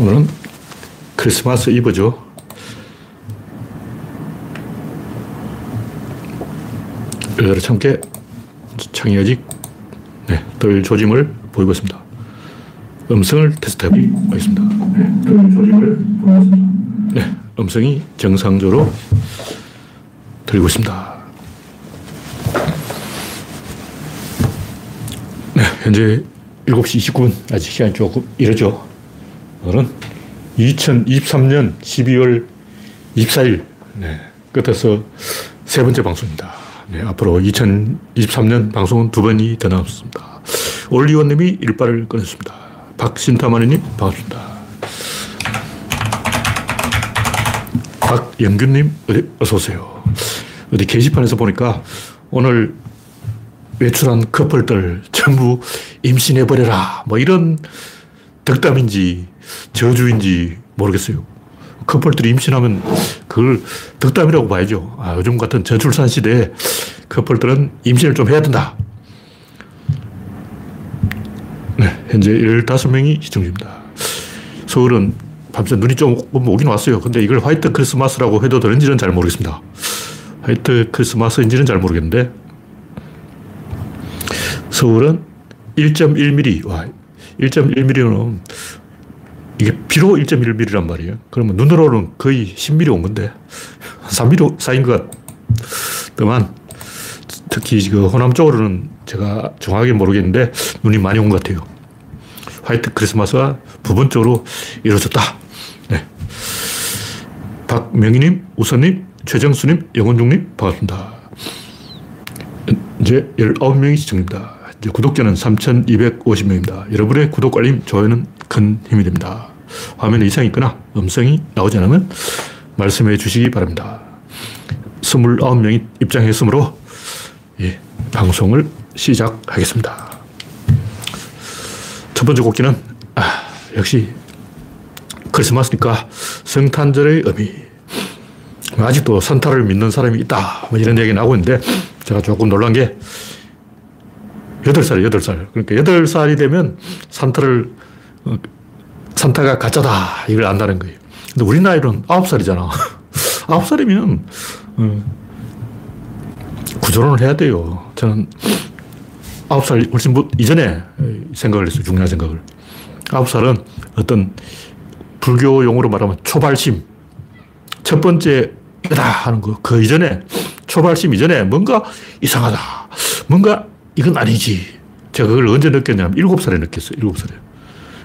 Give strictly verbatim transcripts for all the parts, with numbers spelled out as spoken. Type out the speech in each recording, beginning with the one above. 오늘은 크리스마스 이브죠. 여자를 참깨, 창의여직, 네, 토요일 조짐을 보이고 있습니다. 음성을 테스트해보겠습니다. 네, 토요일 조짐을 보이고 있습니다. 네, 음성이 정상적으로 들리고 있습니다. 네, 현재 일곱 시 이십구 분, 아직 시간이 조금 이르죠. 오늘은 이천이십삼 년 십이월 이십사일, 네, 끝에서 세 번째 방송입니다. 네, 앞으로 이천이십삼 년 방송은 두 번이 더 남았습니다. 올리원님이 일발을 꺼냈습니다. 박신타마니님 반갑습니다. 박영균님 어서오세요. 어디 게시판에서 보니까 오늘 외출한 커플들 전부 임신해버려라 뭐 이런 덕담인지 저주인지 모르겠어요. 커플들이 임신하면 그걸 덕담이라고 봐야죠. 아, 요즘 같은 저출산 시대에 커플들은 임신을 좀 해야 된다. 네, 현재 열다섯 명이 시청 중입니다. 서울은 밤새 눈이 좀 오긴 왔어요. 근데 이걸 화이트 크리스마스라고 해도 되는지는 잘 모르겠습니다. 화이트 크리스마스인지는 잘 모르겠는데 서울은 일 점 일 밀리미터. 와, 일 점 일 밀리미터는 이게 비로 일 점 일 밀리미터란 말이에요. 그러면 눈으로는 거의 십 밀리미터 온 건데 삼 밀리미터 사인 것 같더만, 특히 지금 호남 쪽으로는 제가 정확하게 모르겠는데 눈이 많이 온 것 같아요. 화이트 크리스마스가 부분적으로 이루어졌다. 네. 박명희님, 우선님, 최정수님, 영원중님 반갑습니다. 이제 열아홉 명이 시청입니다. 이제 구독자는 삼천이백오십 명입니다. 여러분의 구독, 알림, 좋아요는 큰 힘이 됩니다. 화면에 이상이 있거나 음성이 나오지 않으면 말씀해 주시기 바랍니다. 이십구 명이 입장했으므로 예, 방송을 시작하겠습니다. 첫 번째 곡기는 아, 역시 크리스마스니까 성탄절의 의미. 아직도 산타를 믿는 사람이 있다 뭐 이런 얘기가 나오고 있는데 제가 조금 놀란 게 여덟 살이에요, 여덟 살. 그러니까 여덟 살이 되면 산타를, 산타가 가짜다, 이걸 안다는 거예요. 근데 우리 나이로는 아홉 살이잖아. 아홉 살이면, 구조론을 해야 돼요. 저는 아홉 살 훨씬 이전에 생각을 했어요. 중요한 생각을. 아홉 살은 어떤 불교 용어로 말하면 초발심. 첫 번째, 이다 하는 거. 그 이전에, 초발심 이전에 뭔가 이상하다. 뭔가 이건 아니지. 제가 그걸 언제 느꼈냐면 일곱 살에 느꼈어요. 일곱 살에.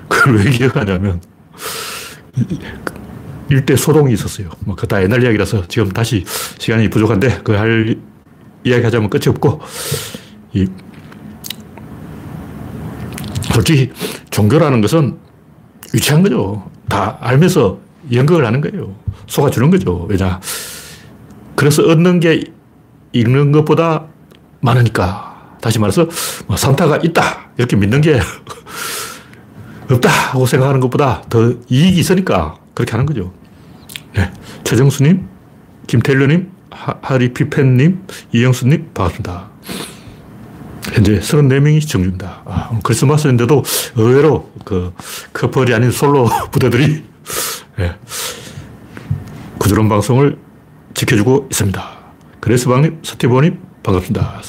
그걸 왜 기억하냐면 일대 소동이 있었어요. 뭐 그 다 옛날 이야기라서 지금 다시 시간이 부족한데 그 할 이야기 하자면 끝이 없고 이 솔직히 종교라는 것은 유치한 거죠. 다 알면서 연극을 하는 거예요. 속아주는 거죠. 왜냐? 그래서 얻는 게 읽는 것보다 많으니까. 다시 말해서 뭐 산타가 있다 이렇게 믿는 게 없다 하고 생각하는 것보다 더 이익이 있으니까 그렇게 하는 거죠. 네, 최정수님, 김태일러님, 하리피펜님, 이영수님 반갑습니다. 현재 서른네 명이 시청 중입니다. 아, 오늘 크리스마스인데도 의외로 그 커플이 아닌 솔로 부대들이 네, 구조론 방송을 지켜주고 있습니다. 그레스방님, 스티브님 반갑습니다.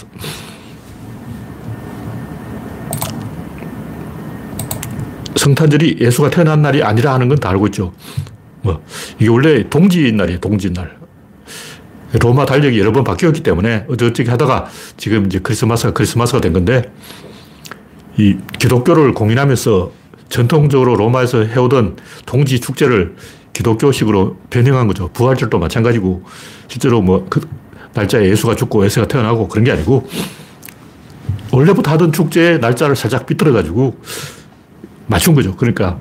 성탄절이 예수가 태어난 날이 아니라 하는 건 다 알고 있죠. 뭐, 이게 원래 동지인 날이에요, 동지인 날. 로마 달력이 여러 번 바뀌었기 때문에 어쩌저쩌 하다가 지금 이제 크리스마스가 크리스마스가 된 건데, 이 기독교를 공인하면서 전통적으로 로마에서 해오던 동지 축제를 기독교식으로 변형한 거죠. 부활절도 마찬가지고, 실제로 뭐, 그 날짜에 예수가 죽고 예수가 태어나고 그런 게 아니고, 원래부터 하던 축제의 날짜를 살짝 삐뚤어가지고, 맞춘 거죠. 그러니까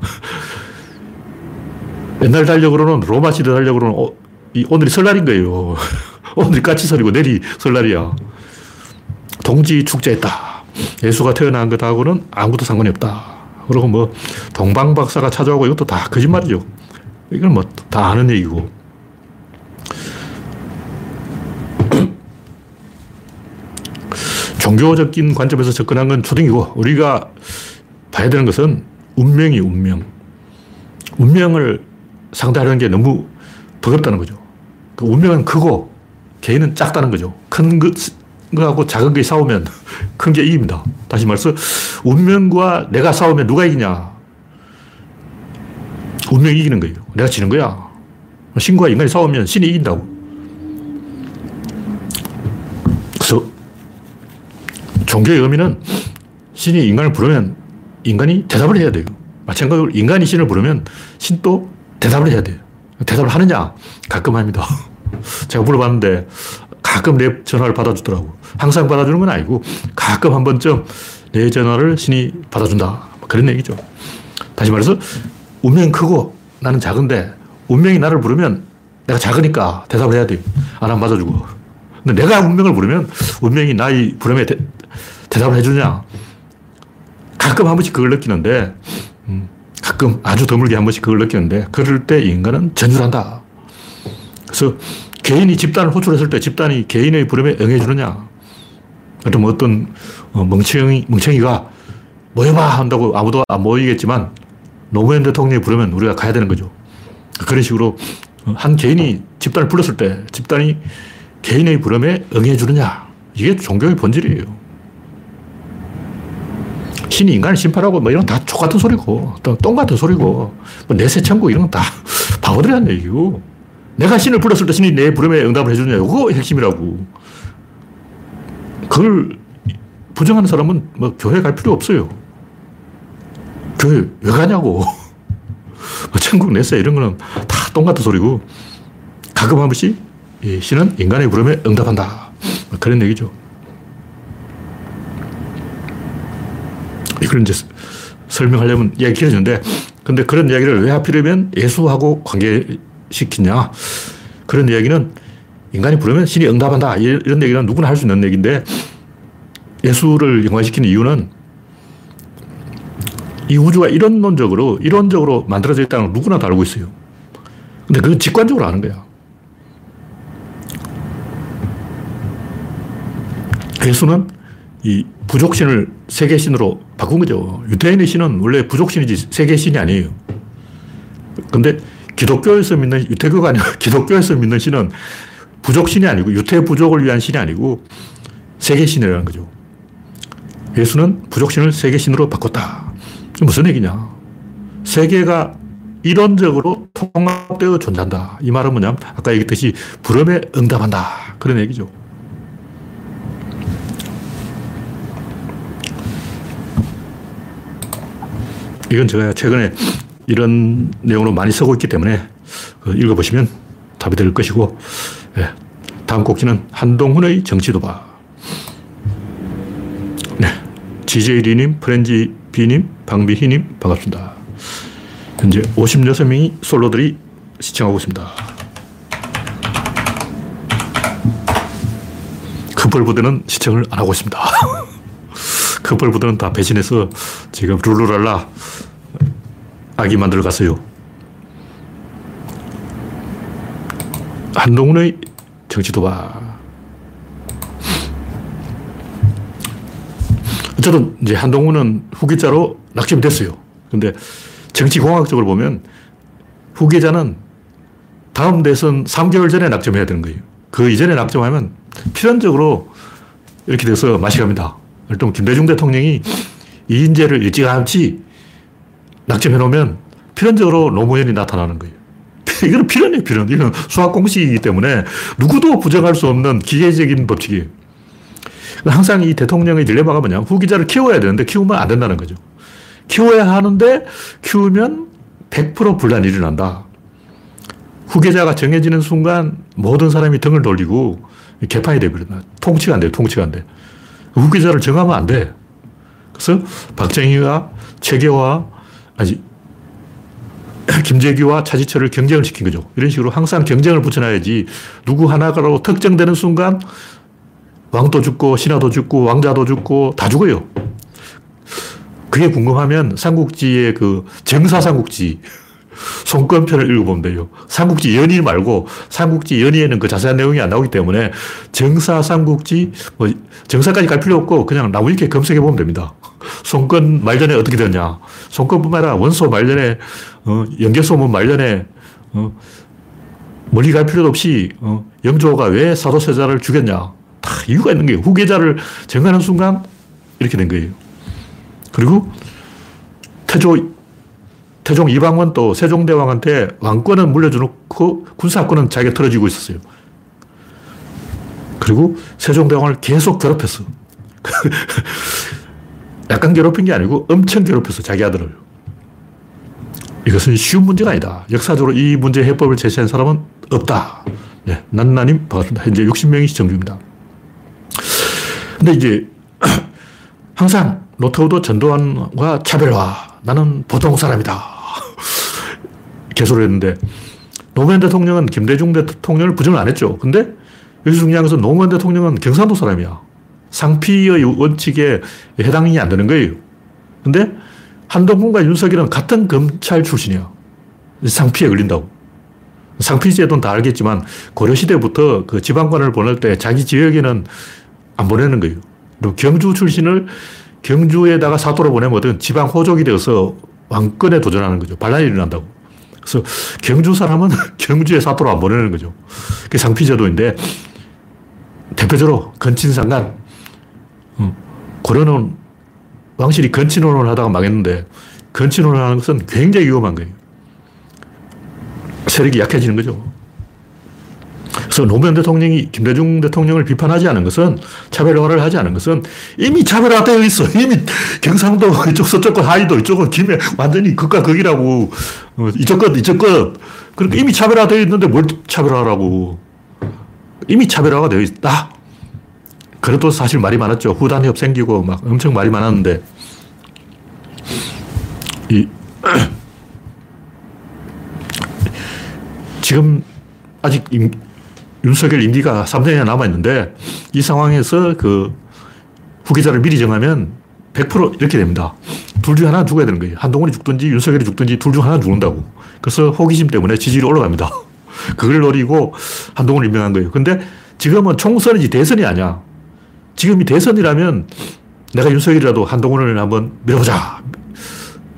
옛날 달력으로는 로마 시대 달력으로는 어, 이 오늘이 설날인 거예요. 오늘이 까치설이고 내일이 설날이야. 동지 축제했다. 예수가 태어난 것하고는 아무것도 상관이 없다. 그리고 뭐 동방 박사가 찾아오고 이것도 다 거짓말이죠. 이건 뭐 다 아는 얘기고. 종교적인 관점에서 접근한 건 초등이고 우리가 봐야 되는 것은 운명이 운명. 운명을 상대하는 게 너무 버겁다는 거죠. 그 운명은 크고 개인은 작다는 거죠. 큰 것하고 작은 것이 싸우면 큰 게 이깁니다. 다시 말해서 운명과 내가 싸우면 누가 이기냐. 운명이 이기는 거예요. 내가 지는 거야. 신과 인간이 싸우면 신이 이긴다고. 그래서 종교의 의미는 신이 인간을 부르면 인간이 대답을 해야 돼요. 마찬가지로 인간이 신을 부르면 신도 대답을 해야 돼요. 대답을 하느냐? 가끔 합니다. 제가 물어봤는데 가끔 내 전화를 받아주더라고. 항상 받아주는 건 아니고 가끔 한 번쯤 내 전화를 신이 받아준다. 그런 얘기죠. 다시 말해서 운명이 크고 나는 작은데 운명이 나를 부르면 내가 작으니까 대답을 해야 돼요. 안 하면 맞아주고. 근데 내가 운명을 부르면 운명이 나의 부름에 대, 대답을 해주냐. 가끔 한 번씩 그걸 느끼는데 음, 가끔 아주 드물게 한 번씩 그걸 느끼는데 그럴 때 인간은 전율한다. 그래서 개인이 집단을 호출했을 때 집단이 개인의 부름에 응해주느냐. 어떤 어떤 멍청이, 멍청이가 모여봐 한다고 아무도 안 모이겠지만 노무현 대통령이 부르면 우리가 가야 되는 거죠. 그런 식으로 한 개인이 집단을 불렀을 때 집단이 개인의 부름에 응해주느냐. 이게 종교의 본질이에요. 신이 인간을 심판하고 뭐 이런 다 족같은 소리고 똥 같은 소리고 뭐 내세천국 이런 건 다 바보들이 하는 얘기고 내가 신을 불렀을 때 신이 내 부름에 응답을 해주느냐. 이거 핵심이라고. 그걸 부정하는 사람은 뭐 교회 갈 필요 없어요. 교회 왜 가냐고. 천국 내세 이런 거는 다 똥같은 소리고 가끔 한 번씩 신은 인간의 부름에 응답한다. 그런 얘기죠. 이걸 이제 설명하려면 이야기 길어지는데 근데 그런 이야기를 왜 하필이면 예수하고 관계시키냐. 그런 이야기는 인간이 부르면 신이 응답한다. 이런 얘기는 누구나 할 수 있는 얘기인데 예수를 영화시키는 이유는 이 우주가 이론론적으로, 이론적으로 만들어져 있다는 걸 누구나 다 알고 있어요. 근데 그건 직관적으로 아는 거야. 예수는 이 부족신을 세계신으로 바꾼 거죠. 유대인의 신은 원래 부족신이지 세계신이 아니에요. 근데 기독교에서 믿는, 유태교가 아니라 기독교에서 믿는 신은 부족신이 아니고 유태부족을 위한 신이 아니고 세계신이라는 거죠. 예수는 부족신을 세계신으로 바꿨다. 무슨 얘기냐. 세계가 이론적으로 통합되어 존재한다. 이 말은 뭐냐면 아까 얘기했듯이 부름에 응답한다. 그런 얘기죠. 이건 제가 최근에 이런 내용으로 많이 쓰고 있기 때문에 읽어보시면 답이 될 것이고 다음 꼭지는 한동훈의 정치도박. 네, 지제이리님, 프렌지 비님, 방비희님 반갑습니다. 현재 오십육 명이 솔로들이 시청하고 있습니다. 커플부대는 시청을 안 하고 있습니다. 커플부대는 다 배신해서 지금 룰루랄라 아기 만들어 갔어요. 한동훈의 정치도박. 저는 이제 한동훈은 후계자로 낙점이 됐어요. 그런데 정치공학적으로 보면 후계자는 다음 대선 삼 개월 전에 낙점해야 되는 거예요. 그 이전에 낙점하면 필연적으로 이렇게 돼서 맛이 갑니다. 일단 김대중 대통령이 이인재를 일찌감치 낙점해놓으면 필연적으로 노무현이 나타나는 거예요. 이건 필연이에요, 필연. 이건 수학 공식이기 때문에 누구도 부정할 수 없는 기계적인 법칙이에요. 항상 이 대통령의 딜레마가 뭐냐면 후기자를 키워야 되는데 키우면 안 된다는 거죠. 키워야 하는데 키우면 백 퍼센트 분란이 일어난다. 후계자가 정해지는 순간 모든 사람이 등을 돌리고 개판이 되어버린다. 통치가 안 돼요. 통치가 안 돼. 후계자를 정하면 안 돼. 그래서 박정희와 최계와 아니 김재규와 차지철을 경쟁을 시킨 거죠. 이런 식으로 항상 경쟁을 붙여놔야지 누구 하나로 특정되는 순간 왕도 죽고 신하도 죽고 왕자도 죽고 다 죽어요. 그게 궁금하면 삼국지의 그 정사 삼국지 손권편을 읽어보면 돼요. 삼국지 연의 말고 삼국지 연의에는 그 자세한 내용이 안 나오기 때문에 정사 삼국지 뭐 정사까지 갈 필요 없고 그냥 나무위키에 검색해보면 됩니다. 손권 말년에 어떻게 되느냐. 손권뿐만 아니라 원소 말년에, 어, 연계소문 말년에, 어, 멀리 갈 필요도 없이, 어, 영조가 왜 사도세자를 죽였냐. 다 이유가 있는 거예요. 후계자를 정하는 순간 이렇게 된 거예요. 그리고 태조, 태종 이방원 또 세종대왕한테 왕권은 물려주고 군사권은 자기가 털어지고 있었어요. 그리고 세종대왕을 계속 괴롭혔어. 약간 괴롭힌 게 아니고 엄청 괴롭혔어, 자기 아들을. 이것은 쉬운 문제가 아니다. 역사적으로 이 문제 해법을 제시한 사람은 없다. 네, 난나님 반갑습니다. 현재 육십 명이 시청 중입니다. 근데 이제 항상 노태우도 전두환과 차별화, 나는 보통 사람이다 개소를 했는데, 노무현 대통령은 김대중 대통령을 부정을 안 했죠. 근데 여기서 중요한 것은 노무현 대통령은 경상도 사람이야. 상피의 원칙에 해당이 안 되는 거예요. 근데 한동훈과 윤석열은 같은 검찰 출신이야. 상피에 걸린다고. 상피제도는 다 알겠지만 고려시대부터 그 지방관을 보낼 때 자기 지역에는 안 보내는 거예요. 그리고 경주 출신을 경주에다가 사도로 보내면 어떤 지방 호족이 되어서 왕권에 도전하는 거죠. 반란이 일어난다고. 그래서 경주 사람은 경주에 사도로 안 보내는 거죠. 그게 상피제도인데, 대표적으로 건친상간. 고려는 왕실이 건친혼을 하다가 망했는데, 건친혼을 하는 것은 굉장히 위험한 거예요. 세력이 약해지는 거죠. 그래서 노무현 대통령이 김대중 대통령을 비판하지 않은 것은, 차별화를 하지 않은 것은 이미 차별화 되어 있어. 이미 경상도 이쪽 서쪽 것, 하이도 이쪽은 김해 완전히 극과 극이라고. 이쪽 것 이쪽 것. 그러니까 이미 차별화 되어 있는데 뭘 차별화라고. 이미 차별화가 되어 있다. 그래도 사실 말이 많았죠. 후단협 생기고 막 엄청 말이 많았는데, 이 지금 아직 임, 윤석열 임기가 삼 년이나 남아있는데, 이 상황에서 그 후계자를 미리 정하면 백 퍼센트 이렇게 됩니다. 둘 중 하나 죽어야 되는 거예요. 한동훈이 죽든지 윤석열이 죽든지 둘 중 하나 죽는다고. 그래서 호기심 때문에 지지율이 올라갑니다. 그걸 노리고 한동훈을 임명한 거예요. 근데 지금은 총선이지 대선이 아니야. 지금이 대선이라면 내가 윤석열이라도 한동훈을 한번 밀어보자.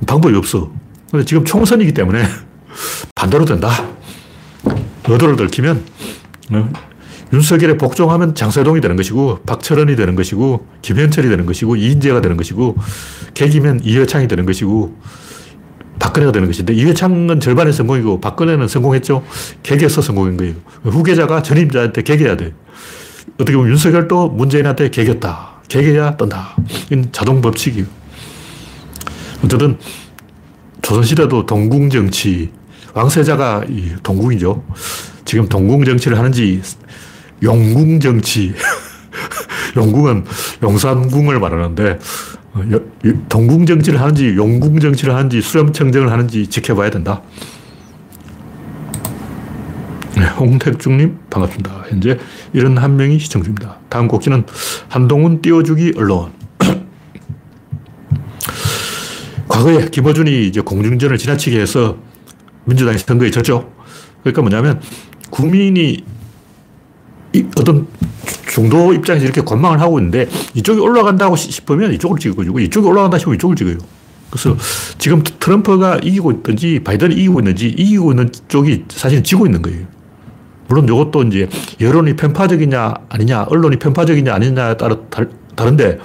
방법이 없어. 근데 지금 총선이기 때문에 반대로 된다. 너도를 들키면 네. 윤석열에 복종하면 장세동이 되는 것이고, 박철원이 되는 것이고, 김현철이 되는 것이고, 이인재가 되는 것이고, 계기면 이회창이 되는 것이고, 박근혜가 되는 것인데, 이회창은 절반의 성공이고 박근혜는 성공했죠. 계기에서 성공인 거예요. 후계자가 전임자한테 계기해야 돼. 어떻게 보면 윤석열도 문재인한테 계겼다. 계기해야 뜬다. 이건 자동 법칙이에요. 어쨌든 조선시대도 동궁정치, 왕세자가 동궁이죠. 지금 동궁정치를 하는지 용궁정치, 용궁은 용산궁을 말하는데, 동궁정치를 하는지 용궁정치를 하는지 수렴청정을 하는지 지켜봐야 된다. 네, 홍택중님 반갑습니다. 현재 칠십일 명이 시청 중입니다. 다음 곡지는 한동훈 띄워주기 언론. 과거에 김어준이 이제 공중전을 지나치게 해서 민주당이 선거에 졌죠. 그러니까 뭐냐면 국민이 어떤 중도 입장에서 이렇게 관망을 하고 있는데, 이쪽이 올라간다고 싶으면 이쪽을 찍어주고, 이쪽이 올라간다 싶으면 이쪽을 찍어요. 그래서 지금 트럼프가 이기고 있든지 바이든이 이기고 있는지, 이기고 있는 쪽이 사실 지고 있는 거예요. 물론 이것도 이제 여론이 편파적이냐 아니냐, 언론이 편파적이냐 아니냐에 따라 다른데,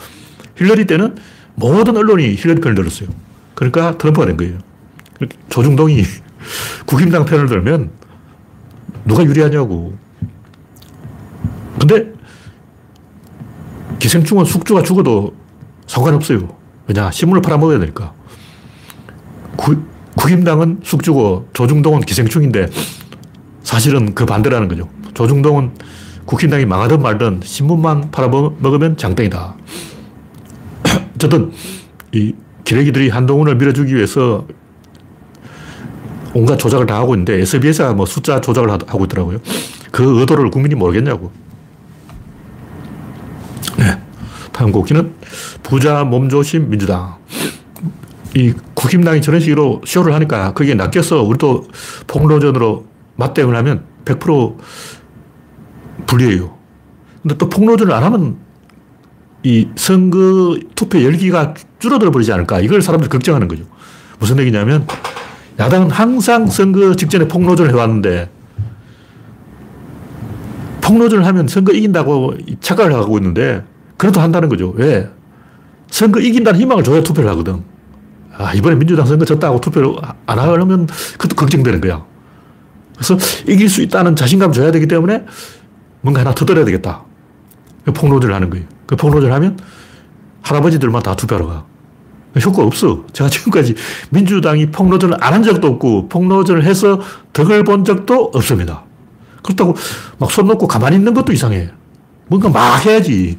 힐러리 때는 모든 언론이 힐러리 편을 들었어요. 그러니까 트럼프가 된 거예요. 조중동이 국힘당 편을 들면 누가 유리하냐고. 근데 기생충은 숙주가 죽어도 상관없어요. 왜냐, 신문을 팔아먹어야 되니까. 구, 국힘당은 숙주고 조중동은 기생충인데, 사실은 그 반대라는 거죠. 조중동은 국힘당이 망하든 말든 신문만 팔아먹으면 장땡이다. 어쨌든 이 기레기들이 한동훈을 밀어주기 위해서 온갖 조작을 다 하고 있는데, 에스비에스가 뭐 숫자 조작을 하고 있더라고요. 그 의도를 국민이 모르겠냐고. 네. 다음 곡기는 부자 몸조심 민주당. 이 국힘당이 저런 식으로 쇼를 하니까 그게 낚여서 우리도 폭로전으로 맞대응을 하면 백 퍼센트 불리해요. 근데 또 폭로전을 안 하면 이 선거 투표 열기가 줄어들어 버리지 않을까. 이걸 사람들이 걱정하는 거죠. 무슨 얘기냐면 야당은 항상 선거 직전에 폭로전을 해왔는데 폭로전을 하면 선거 이긴다고 착각을 하고 있는데 그래도 한다는 거죠. 왜? 선거 이긴다는 희망을 줘야 투표를 하거든. 아, 이번에 민주당 선거 졌다고 투표를 안 하려면 그것도 걱정되는 거야. 그래서 이길 수 있다는 자신감을 줘야 되기 때문에 뭔가 하나 터뜨려야 되겠다. 폭로전을 하는 거예요. 그 폭로전을 하면 할아버지들만 다 투표하러 가. 효과 없어. 제가 지금까지 민주당이 폭로전을 안 한 적도 없고 폭로전을 해서 덕을 본 적도 없습니다. 그렇다고 막 손 놓고 가만히 있는 것도 이상해. 뭔가 막 해야지.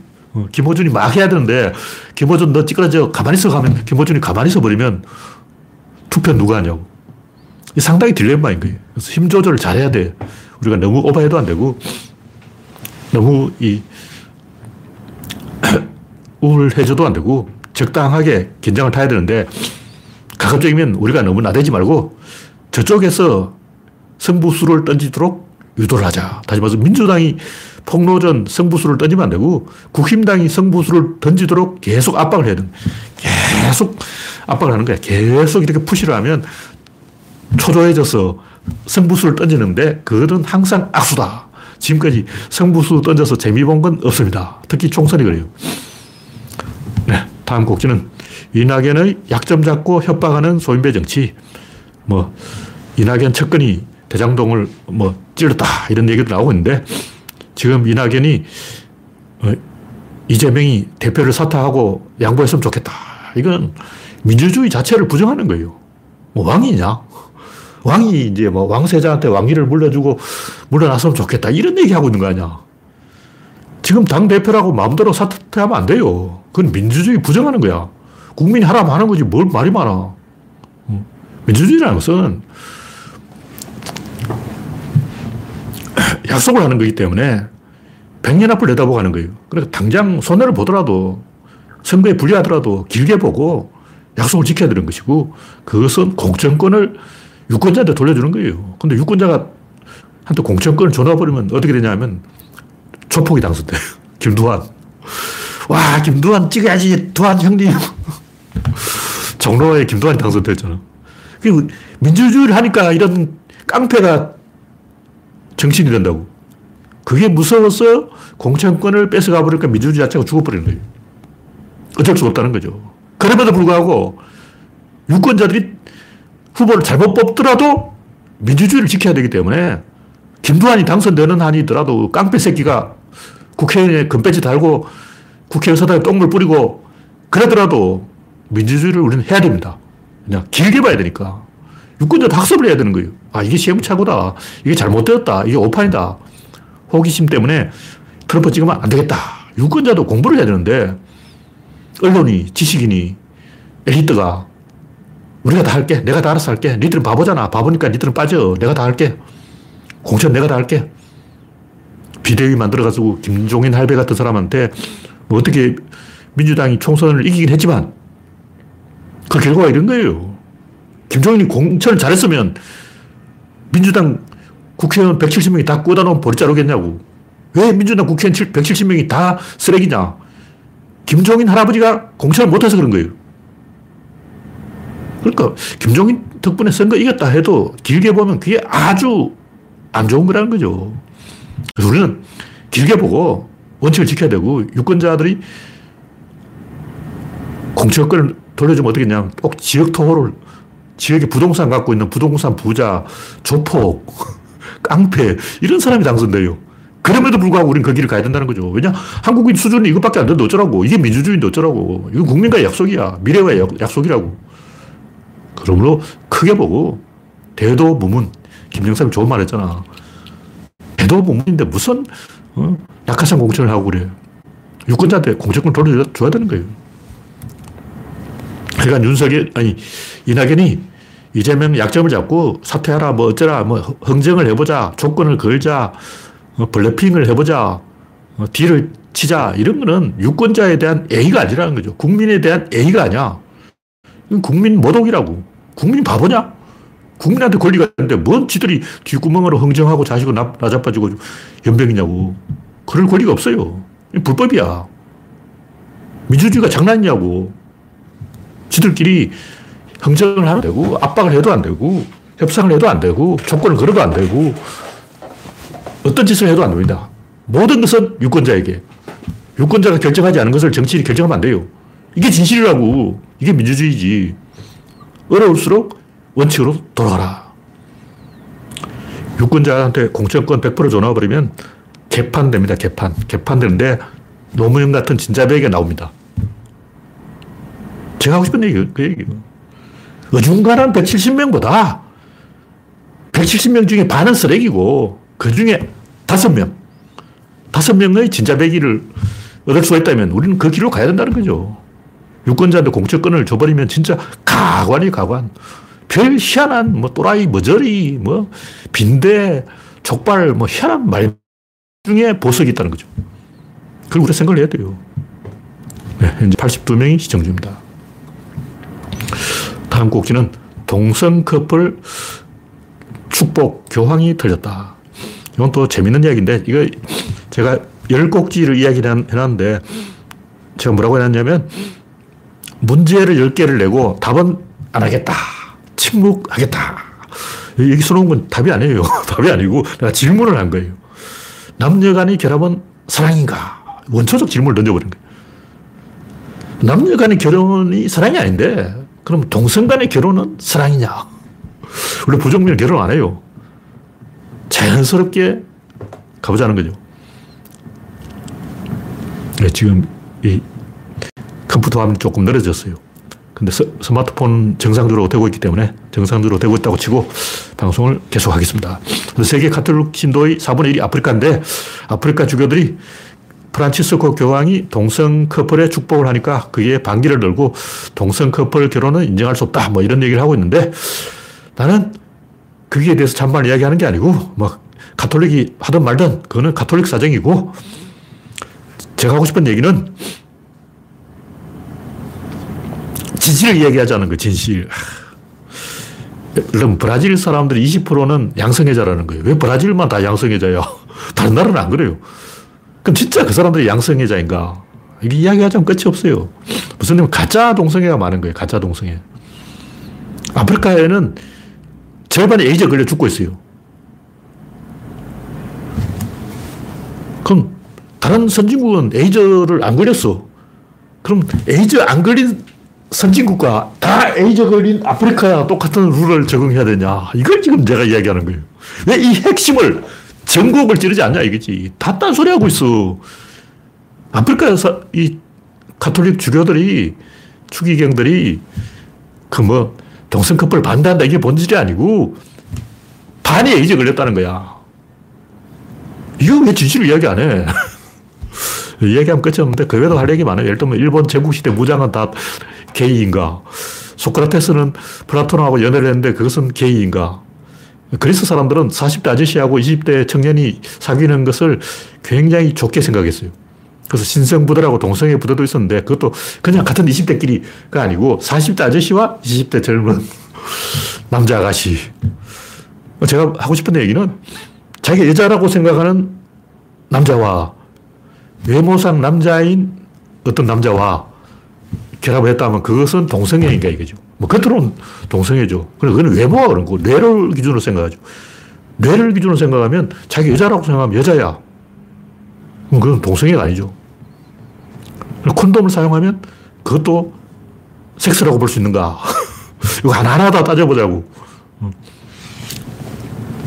김호준이 막 해야 되는데 김호준 너 찌그러져 가만히 있어 가면 김호준이 가만히 있어 버리면 투표 누가 하냐고. 상당히 딜레마인 거예요. 그래서 힘 조절을 잘해야 돼. 우리가 너무 오버해도 안 되고 너무 이 우울해져도 안 되고 적당하게 긴장을 타야 되는데 가급적이면 우리가 너무 나대지 말고 저쪽에서 승부수를 던지도록 유도를 하자. 다시 말해서 민주당이 폭로전 승부수를 던지면 안 되고 국힘당이 승부수를 던지도록 계속 압박을 해야 됩니다. 계속 압박을 하는 거야. 계속 이렇게 푸시를 하면 초조해져서 승부수를 던지는데 그거는 항상 악수다. 지금까지 승부수 던져서 재미 본 건 없습니다. 특히 총선이 그래요. 네, 다음 곡지는 이낙연의 약점 잡고 협박하는 소인배 정치. 뭐 이낙연 측근이 대장동을 뭐 찔렀다 이런 얘기도 나오고 있는데 지금 이낙연이 이재명이 대표를 사퇴하고 양보했으면 좋겠다. 이건 민주주의 자체를 부정하는 거예요. 뭐 왕이냐? 왕이 이제 뭐 왕세자한테 왕위를 물려주고 물러났으면 좋겠다. 이런 얘기하고 있는 거 아니야. 지금 당대표라고 마음대로 사퇴하면 안 돼요. 그건 민주주의 부정하는 거야. 국민이 하라면 하는 거지 뭘 말이 많아. 민주주의라는 것은 약속을 하는 거기 때문에 백 년 앞을 내다보고 하는 거예요. 그러니까 당장 손해를 보더라도 선거에 불리하더라도 길게 보고 약속을 지켜야 되는 것이고 그것은 공천권을 유권자한테 돌려주는 거예요. 근데 유권자가 한테 공천권을 줘놔버리면 어떻게 되냐면 조폭이 당선돼요. 김두한. 와, 김두한 찍어야지. 두한 형님. 종로에 김두한이 당선됐잖아. 그리고 민주주의를 하니까 이런 깡패가 정신이 된다고. 그게 무서워서 공천권을 뺏어가 버리니까 민주주의 자체가 죽어버리는 거예요. 어쩔 수 없다는 거죠. 그럼에도 불구하고 유권자들이 후보를 잘못 뽑더라도 민주주의를 지켜야 되기 때문에 김두한이 당선되는 한이더라도 깡패 새끼가 국회의원에 금배지 달고 국회의원 사당에 똥물 뿌리고 그러더라도 민주주의를 우리는 해야 됩니다. 그냥 길게 봐야 되니까. 유권자도 학습을 해야 되는 거예요. 아, 이게 시행착오다. 이게 잘못되었다. 이게 오판이다. 호기심 때문에 트럼프 찍으면 안 되겠다. 유권자도 공부를 해야 되는데 언론이, 지식인이, 엘리트가 우리가 다 할게. 내가 다 알아서 할게. 니들은 바보잖아. 바보니까 니들은 빠져. 내가 다 할게. 공천 내가 다 할게. 비대위 만들어가지고 김종인 할배 같은 사람한테 뭐 어떻게 민주당이 총선을 이기긴 했지만 그 결과가 이런 거예요. 김종인이 공천을 잘했으면 민주당 국회의원 백칠십 명이 다 꽂아 놓은 버리자루겠냐고. 왜 민주당 국회의원 백칠십 명이 다 쓰레기냐. 김종인 할아버지가 공천을 못해서 그런 거예요. 그러니까 김종인 덕분에 선거 이겼다 해도 길게 보면 그게 아주 안 좋은 거라는 거죠. 그래서 우리는 길게 보고 원칙을 지켜야 되고 유권자들이 공천권을 돌려주면 어떻겠냐. 꼭 지역 토호를 지역에 부동산 갖고 있는 부동산 부자, 조폭, 깡패 이런 사람이 당선돼요. 그럼에도 불구하고 우리는 그 길을 가야 된다는 거죠. 왜냐? 한국인 수준이 이것밖에 안 되는데 어쩌라고. 이게 민주주의인데 어쩌라고. 이건 국민과의 약속이야. 미래와의 약속이라고. 그러므로 크게 보고 대도무문. 김정삼이 좋은 말 했잖아. 대도무문인데 무슨 어? 낙하산 공천을 하고 그래. 유권자한테 공천권을 돌려줘야 되는 거예요. 그러니까 윤석열 아니 이낙연이 이재명 약점을 잡고 사퇴하라 뭐 어쩌라 뭐 흥정을 해보자 조건을 걸자 어, 블래핑을 해보자 어, 딜을 치자 이런 거는 유권자에 대한 애의가 아니라는 거죠. 국민에 대한 애의가 아니야. 국민 모독이라고. 국민이 바보냐? 국민한테 권리가 있는데 뭔 지들이 뒷구멍으로 흥정하고 자시고 나, 나자빠지고 연병이냐고. 그럴 권리가 없어요. 불법이야. 민주주의가 장난이냐고. 지들끼리 흥정을 하면 되고, 압박을 해도 안 되고, 협상을 해도 안 되고, 조건을 걸어도 안 되고, 어떤 짓을 해도 안 됩니다. 모든 것은 유권자에게. 유권자가 결정하지 않은 것을 정치인이 결정하면 안 돼요. 이게 진실이라고. 이게 민주주의지. 어려울수록 원칙으로 돌아가라. 유권자한테 공천권 백 퍼센트 줘놔버리면 개판됩니다. 개판. 개판되는데 노무현 같은 진자백이 나옵니다. 제가 하고 싶은 얘기예요. 그 얘기예요. 어중간한 백칠십 명보다 백칠십 명 중에 반은 쓰레기고 그 중에 다섯 명. 다섯 명의 진자배기를 얻을 수가 있다면 우리는 그 길로 가야 된다는 거죠. 유권자한테 공천권을 줘버리면 진짜 가관이 가관. 별 희한한 뭐 또라이, 머저리, 뭐 빈대, 족발 뭐 희한한 말 중에 보석이 있다는 거죠. 그걸 우리가 생각을 해야 돼요. 네, 현재 팔십이 명이 시청 중입니다. 다음 꼭지는 동성 커플 축복 교황이 틀렸다. 이건 또 재밌는 이야기인데 이거 제가 열 꼭지를 이야기를 해놨는데 제가 뭐라고 해놨냐면 문제를 열 개를 내고 답은 안 하겠다. 침묵하겠다. 여기 써놓은 건 답이 아니에요. 답이 아니고 내가 질문을 한 거예요. 남녀간의 결합은 사랑인가? 원초적 질문을 던져버린 거예요. 남녀간의 결혼이 사랑이 아닌데 그럼 동성간의 결혼은 사랑이냐? 원래 부정밀 결혼 안 해요. 자연스럽게 가보자는 거죠. 네, 지금 이 컴퓨터 화면이 조금 느려졌어요. 근데 서, 스마트폰 정상적으로 되고 있기 때문에 정상적으로 되고 있다고 치고 방송을 계속하겠습니다. 세계 카톨릭 신도의 사분의 일이 아프리카인데 아프리카 주교들이 프란치스코 교황이 동성 커플에 축복을 하니까 그게 반기를 들고 동성 커플 결혼은 인정할 수 없다. 뭐 이런 얘기를 하고 있는데 나는 거기에 대해서 잔말 이야기하는 게 아니고 막 카톨릭이 하든 말든 그거는 카톨릭 사정이고 제가 하고 싶은 얘기는 진실을 이야기하자는 거예요. 진실. 그럼 브라질 사람들이 이십 퍼센트는 양성애자라는 거예요. 왜 브라질만 다 양성애자예요? 다른 나라는 안 그래요. 그럼 진짜 그 사람들이 양성애자인가? 이게 이야기하자면 끝이 없어요. 무슨 냐면 가짜 동성애가 많은 거예요. 가짜 동성애. 아프리카에는 절반이 에이즈에 걸려 죽고 있어요. 그럼 다른 선진국은 에이즈를 안 걸렸어. 그럼 에이즈 안 걸린 선진국과 다 에이즈 걸린 아프리카야 똑같은 룰을 적용해야 되냐. 이걸 지금 제가 이야기하는 거예요. 왜 이 핵심을 전국을 찌르지 않냐 이거지. 다 딴소리하고 있어. 아프리카에서 이 가톨릭 주교들이 추기경들이 그 뭐 동성 커플 반대한다 이게 본질이 아니고 반이 에이즈 걸렸다는 거야. 이거 왜 진실을 이야기 안 해? 이야기하면 끝이 없는데 그 외에도 할 얘기 많아요. 예를 들면 일본 제국시대 무장은 다 게이인가? 소크라테스는 플라톤하고 연애를 했는데 그것은 게이인가? 그리스 사람들은 사십 대 아저씨하고 이십 대 청년이 사귀는 것을 굉장히 좋게 생각했어요. 그래서 신성부대라고 동성애 부대도 있었는데 그것도 그냥 같은 이십 대끼리가 아니고 사십 대 아저씨와 이십 대 젊은 남자 아가씨. 제가 하고 싶은 얘기는 자기가 여자라고 생각하는 남자와 외모상 남자인 어떤 남자와 결합을 했다면 그것은 동성애인가 이거죠. 뭐 겉으로는 동성애죠. 그런데 그건 외모가 그런 거고 뇌를 기준으로 생각하죠. 뇌를 기준으로 생각하면 자기 여자라고 생각하면 여자야. 그럼 그건 동성애가 아니죠. 콘돔을 사용하면 그것도 섹스라고 볼 수 있는가. 이거 하나하나 다 따져보자고.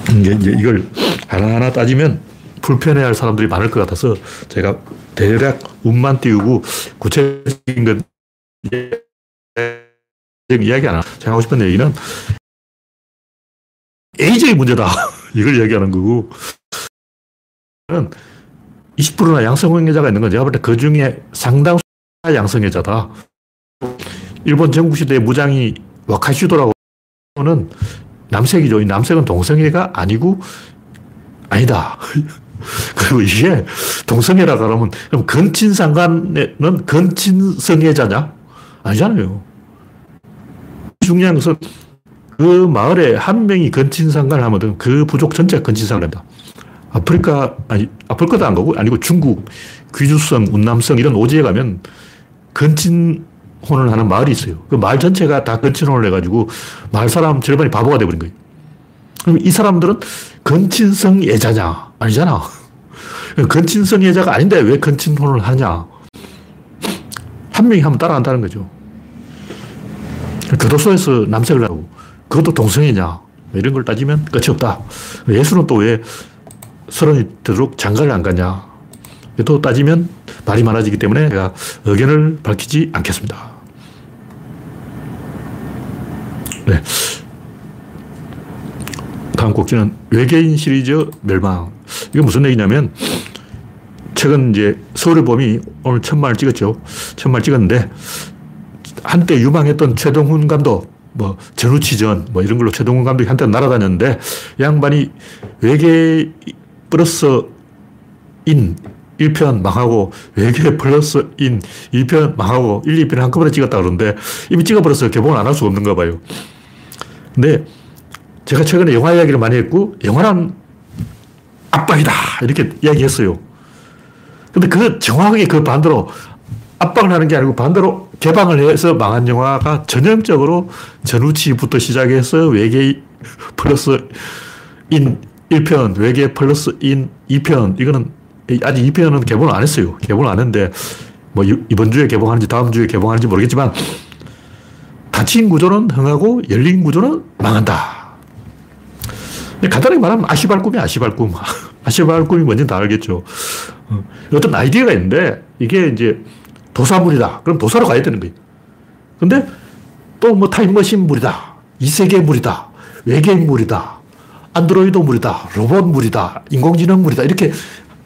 이걸 하나하나 따지면 불편해할 사람들이 많을 것 같아서 제가 대략 운만 띄우고 구체적인 건 이야기 안 하고 제가 하고 싶은 얘기는 에이제이 문제다. 이걸 이야기하는 거고 이십 퍼센트나 양성애자가 있는 건 제가 볼 때 그 중에 상당수가 양성애자다. 일본 전국시대 무장이 와카슈도라고 하는 남색이죠. 이 남색은 동성애가 아니고 아니다. 그리고 이게 동성애라고 하면 그럼 근친상간에는 근친성애자냐? 아니잖아요. 중요한 것은 그 마을에 한 명이 근친상간을 하면 그 부족 전체가 근친상간이다. 아프리카, 아니, 아프리카도 안 가고 아니고 중국, 귀주성, 운남성 이런 오지에 가면 근친혼을 하는 마을이 있어요. 그 마을 전체가 다 근친혼을 해가지고 마을 사람 절반이 바보가 돼버린 거예요. 그럼 이 사람들은 근친성 예자냐? 아니잖아. 근친성 예자가 아닌데 왜 근친혼을 하냐? 한 명이 하면 따라간다는 거죠. 교도소에서 남색을 하고 그것도 동성애냐? 이런 걸 따지면 끝이 없다. 예수는 또 왜 서른이 되도록 장가를 안 가냐? 또 따지면 말이 많아지기 때문에 제가 의견을 밝히지 않겠습니다. 네. 다음 곡지는 외계인 시리즈 멸망. 이게 무슨 얘기냐면 최근 이제 서울의 봄이 오늘 천만을 찍었죠. 천만을 찍었는데 한때 유망했던 최동훈 감독, 뭐 전우치전 뭐 이런 걸로 최동훈 감독이 한때 날아다녔는데 양반이 외계 플러스 인 일 편 망하고 외계 플러스 인 이 편 망하고 일, 이 편 한꺼번에 찍었다 그러는데 이미 찍어버려서 개봉을 안 할 수가 없는가 봐요. 근데 제가 최근에 영화 이야기를 많이 했고 영화란 압박이다 이렇게 이야기했어요. 근데 그 정확하게 그 반대로 압박을 하는 게 아니고 반대로 개방을 해서 망한 영화가 전형적으로 전우치부터 시작해서 외계 플러스 인 일 편, 외계 플러스 인 이 편, 이거는 아직 이 편은 개봉을 안 했어요. 개봉을 안 했는데 뭐 이번 주에 개봉하는지 다음 주에 개봉하는지 모르겠지만 닫힌 구조는 흥하고 열린 구조는 망한다. 간단하게 말하면 아시발 꿈이야, 아시발 꿈. 아시발 꿈이 뭔지는 다 알겠죠. 어떤 아이디어가 있는데 이게 이제 도사물이다. 그럼 도사로 가야 되는 거예요. 근데 또 뭐 타임머신 물이다. 이세계 물이다. 외계인 물이다. 안드로이드 물이다. 로봇 물이다. 인공지능 물이다. 이렇게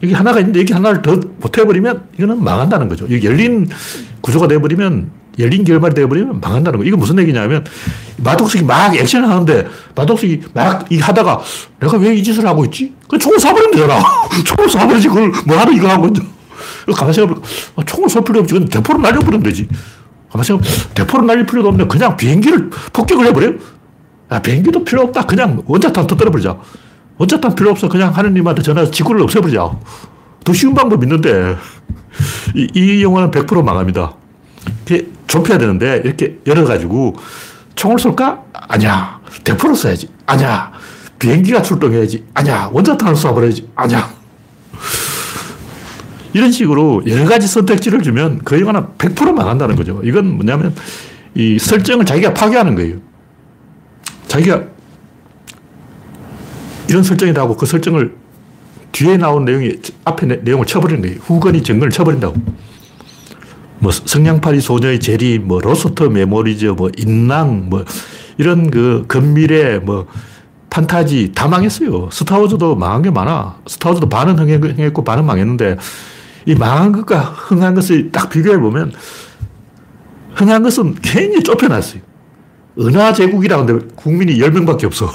여기 하나가 있는데 여기 하나를 더 보태버리면 이거는 망한다는 거죠. 열린 구조가 되어버리면, 열린 결말이 되어버리면 망한다는 거예요. 이거 무슨 얘기냐면 마동석이 막 액션을 하는데 마동석이 막 이 하다가 내가 왜 이 짓을 하고 있지? 그냥 총을 쏴버리면 되잖아. 총을 쏴버리지. 그걸 뭐하러 이거 하고 있냐. 가만히 생각해보니까 총을 쏠 필요 없지. 그냥 대포를 날려버리면 되지. 가만히 생각해보니까 대포를 날릴 필요도 없는데 그냥 비행기를 폭격을 해버려요? 아, 비행기도 필요 없다. 그냥 원자탄 터뜨려버리자. 원자탄 필요 없어. 그냥 하느님한테 전화해서 지구를 없애버리자. 더 쉬운 방법이 있는데. 이, 이 영화는 백 퍼센트 망합니다. 좁혀야 되는데 이렇게 열어가지고 총을 쏠까? 아니야. 대포를 쏴야지. 아니야. 비행기가 출동해야지. 아니야. 원자탄을 쏴버려야지. 아니야. 이런 식으로 여러 가지 선택지를 주면 그 영화는 백 퍼센트 망한다는 거죠. 이건 뭐냐면 이 설정을 자기가 파괴하는 거예요. 자기가 이런 설정이다 하고 그 설정을 뒤에 나온 내용이 앞에 내용을 쳐버리는 거예요. 후건이 정근을 쳐버린다고. 뭐 성냥팔이 소녀의 제리, 뭐 로스터 메모리즈, 뭐 인랑, 뭐 이런 그 근미래, 뭐 판타지 다 망했어요. 스타워즈도 망한 게 많아. 스타워즈도 반은 흥했고 반은 망했는데 이 망한 것과 흥한 것을 딱 비교해보면 흥한 것은 굉장히 좁혀놨어요. 은하제국이라는데 국민이 열 명밖에 없어.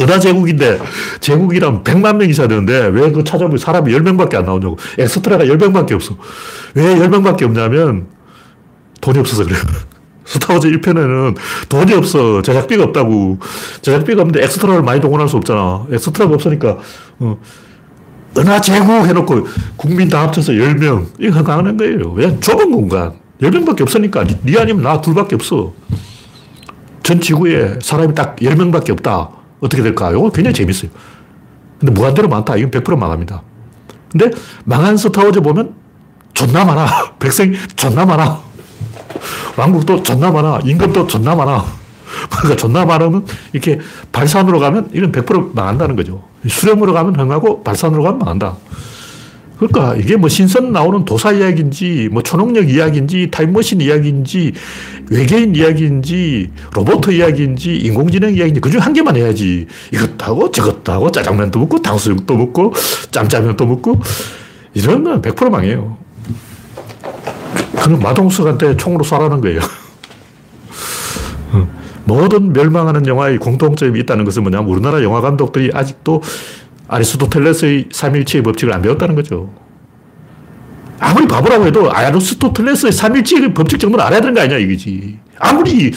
은하제국인데 제국이라면 백만 명 이상 되는데 왜 그 찾아보면 사람이 열 명밖에 안 나오냐고. 엑스트라가 열 명밖에 없어. 왜 열 명밖에 없냐면 돈이 없어서 그래요. 스타워즈 일 편에는 돈이 없어. 제작비가 없다고. 제작비가 없는데 엑스트라를 많이 동원할 수 없잖아. 엑스트라가 없으니까 어, 은하제국 해놓고 국민 다 합쳐서 열 명. 이거 흥하는 거예요. 왜? 좁은 공간. 열 명밖에 없으니까 니, 니 아니면 나 둘밖에 없어. 전 지구에 사람이 딱 열 명밖에 없다. 어떻게 될까? 이거 굉장히 재밌어요. 근데 무한대로 많다. 이건 백 퍼센트 망합니다. 근데 망한 스타워즈 보면 존나 많아. 백성이 존나 많아. 왕국도 존나 많아. 임금도 존나 많아. 그러니까 존나 많으면 이렇게 발산으로 가면 이건 백 퍼센트 망한다는 거죠. 수렴으로 가면 흥하고 발산으로 가면 망한다. 그러니까 이게 뭐 신선 나오는 도사 이야기인지, 뭐 초능력 이야기인지, 타임머신 이야기인지, 외계인 이야기인지, 로봇 이야기인지, 인공지능 이야기인지 그중 한 개만 해야지. 이것도 하고 저것도 하고 짜장면도 먹고 탕수육도 먹고 짬짜면도 먹고 이런 건 백 퍼센트 망해요. 그건 마동석한테 총으로 쏴라는 거예요. 모든 멸망하는 영화의 공통점이 있다는 것은 뭐냐면 우리나라 영화 감독들이 아직도 아리스토텔레스의 삼일치의 법칙을 안 배웠다는 거죠. 아무리 바보라고 해도 아리스토텔레스의 삼일치의 법칙 정도는 알아야 되는 거 아니냐 이거지. 아무리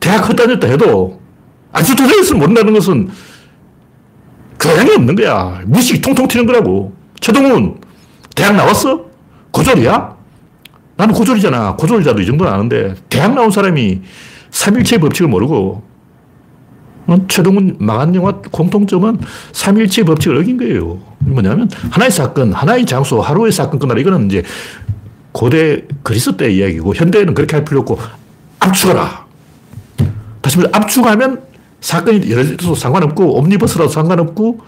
대학 헛다녔다 해도 아리스토텔레스를 모른다는 것은 교양이 없는 거야. 무식이 통통 튀는 거라고. 최동훈 대학 나왔어? 고졸이야? 나는 고졸이잖아. 고졸자도 이 정도는 아는데 대학 나온 사람이 삼일체의 법칙을 모르고 최동훈 망한 영화 공통점은 삼일체의 법칙을 어긴 거예요. 뭐냐면 하나의 사건, 하나의 장소, 하루의 사건 끝나라. 이거는 이제 고대 그리스 때 이야기고 현대에는 그렇게 할 필요 없고 압축하라. 다시 말해 압축하면 사건이 열려도 상관없고 옴니버스라도 상관없고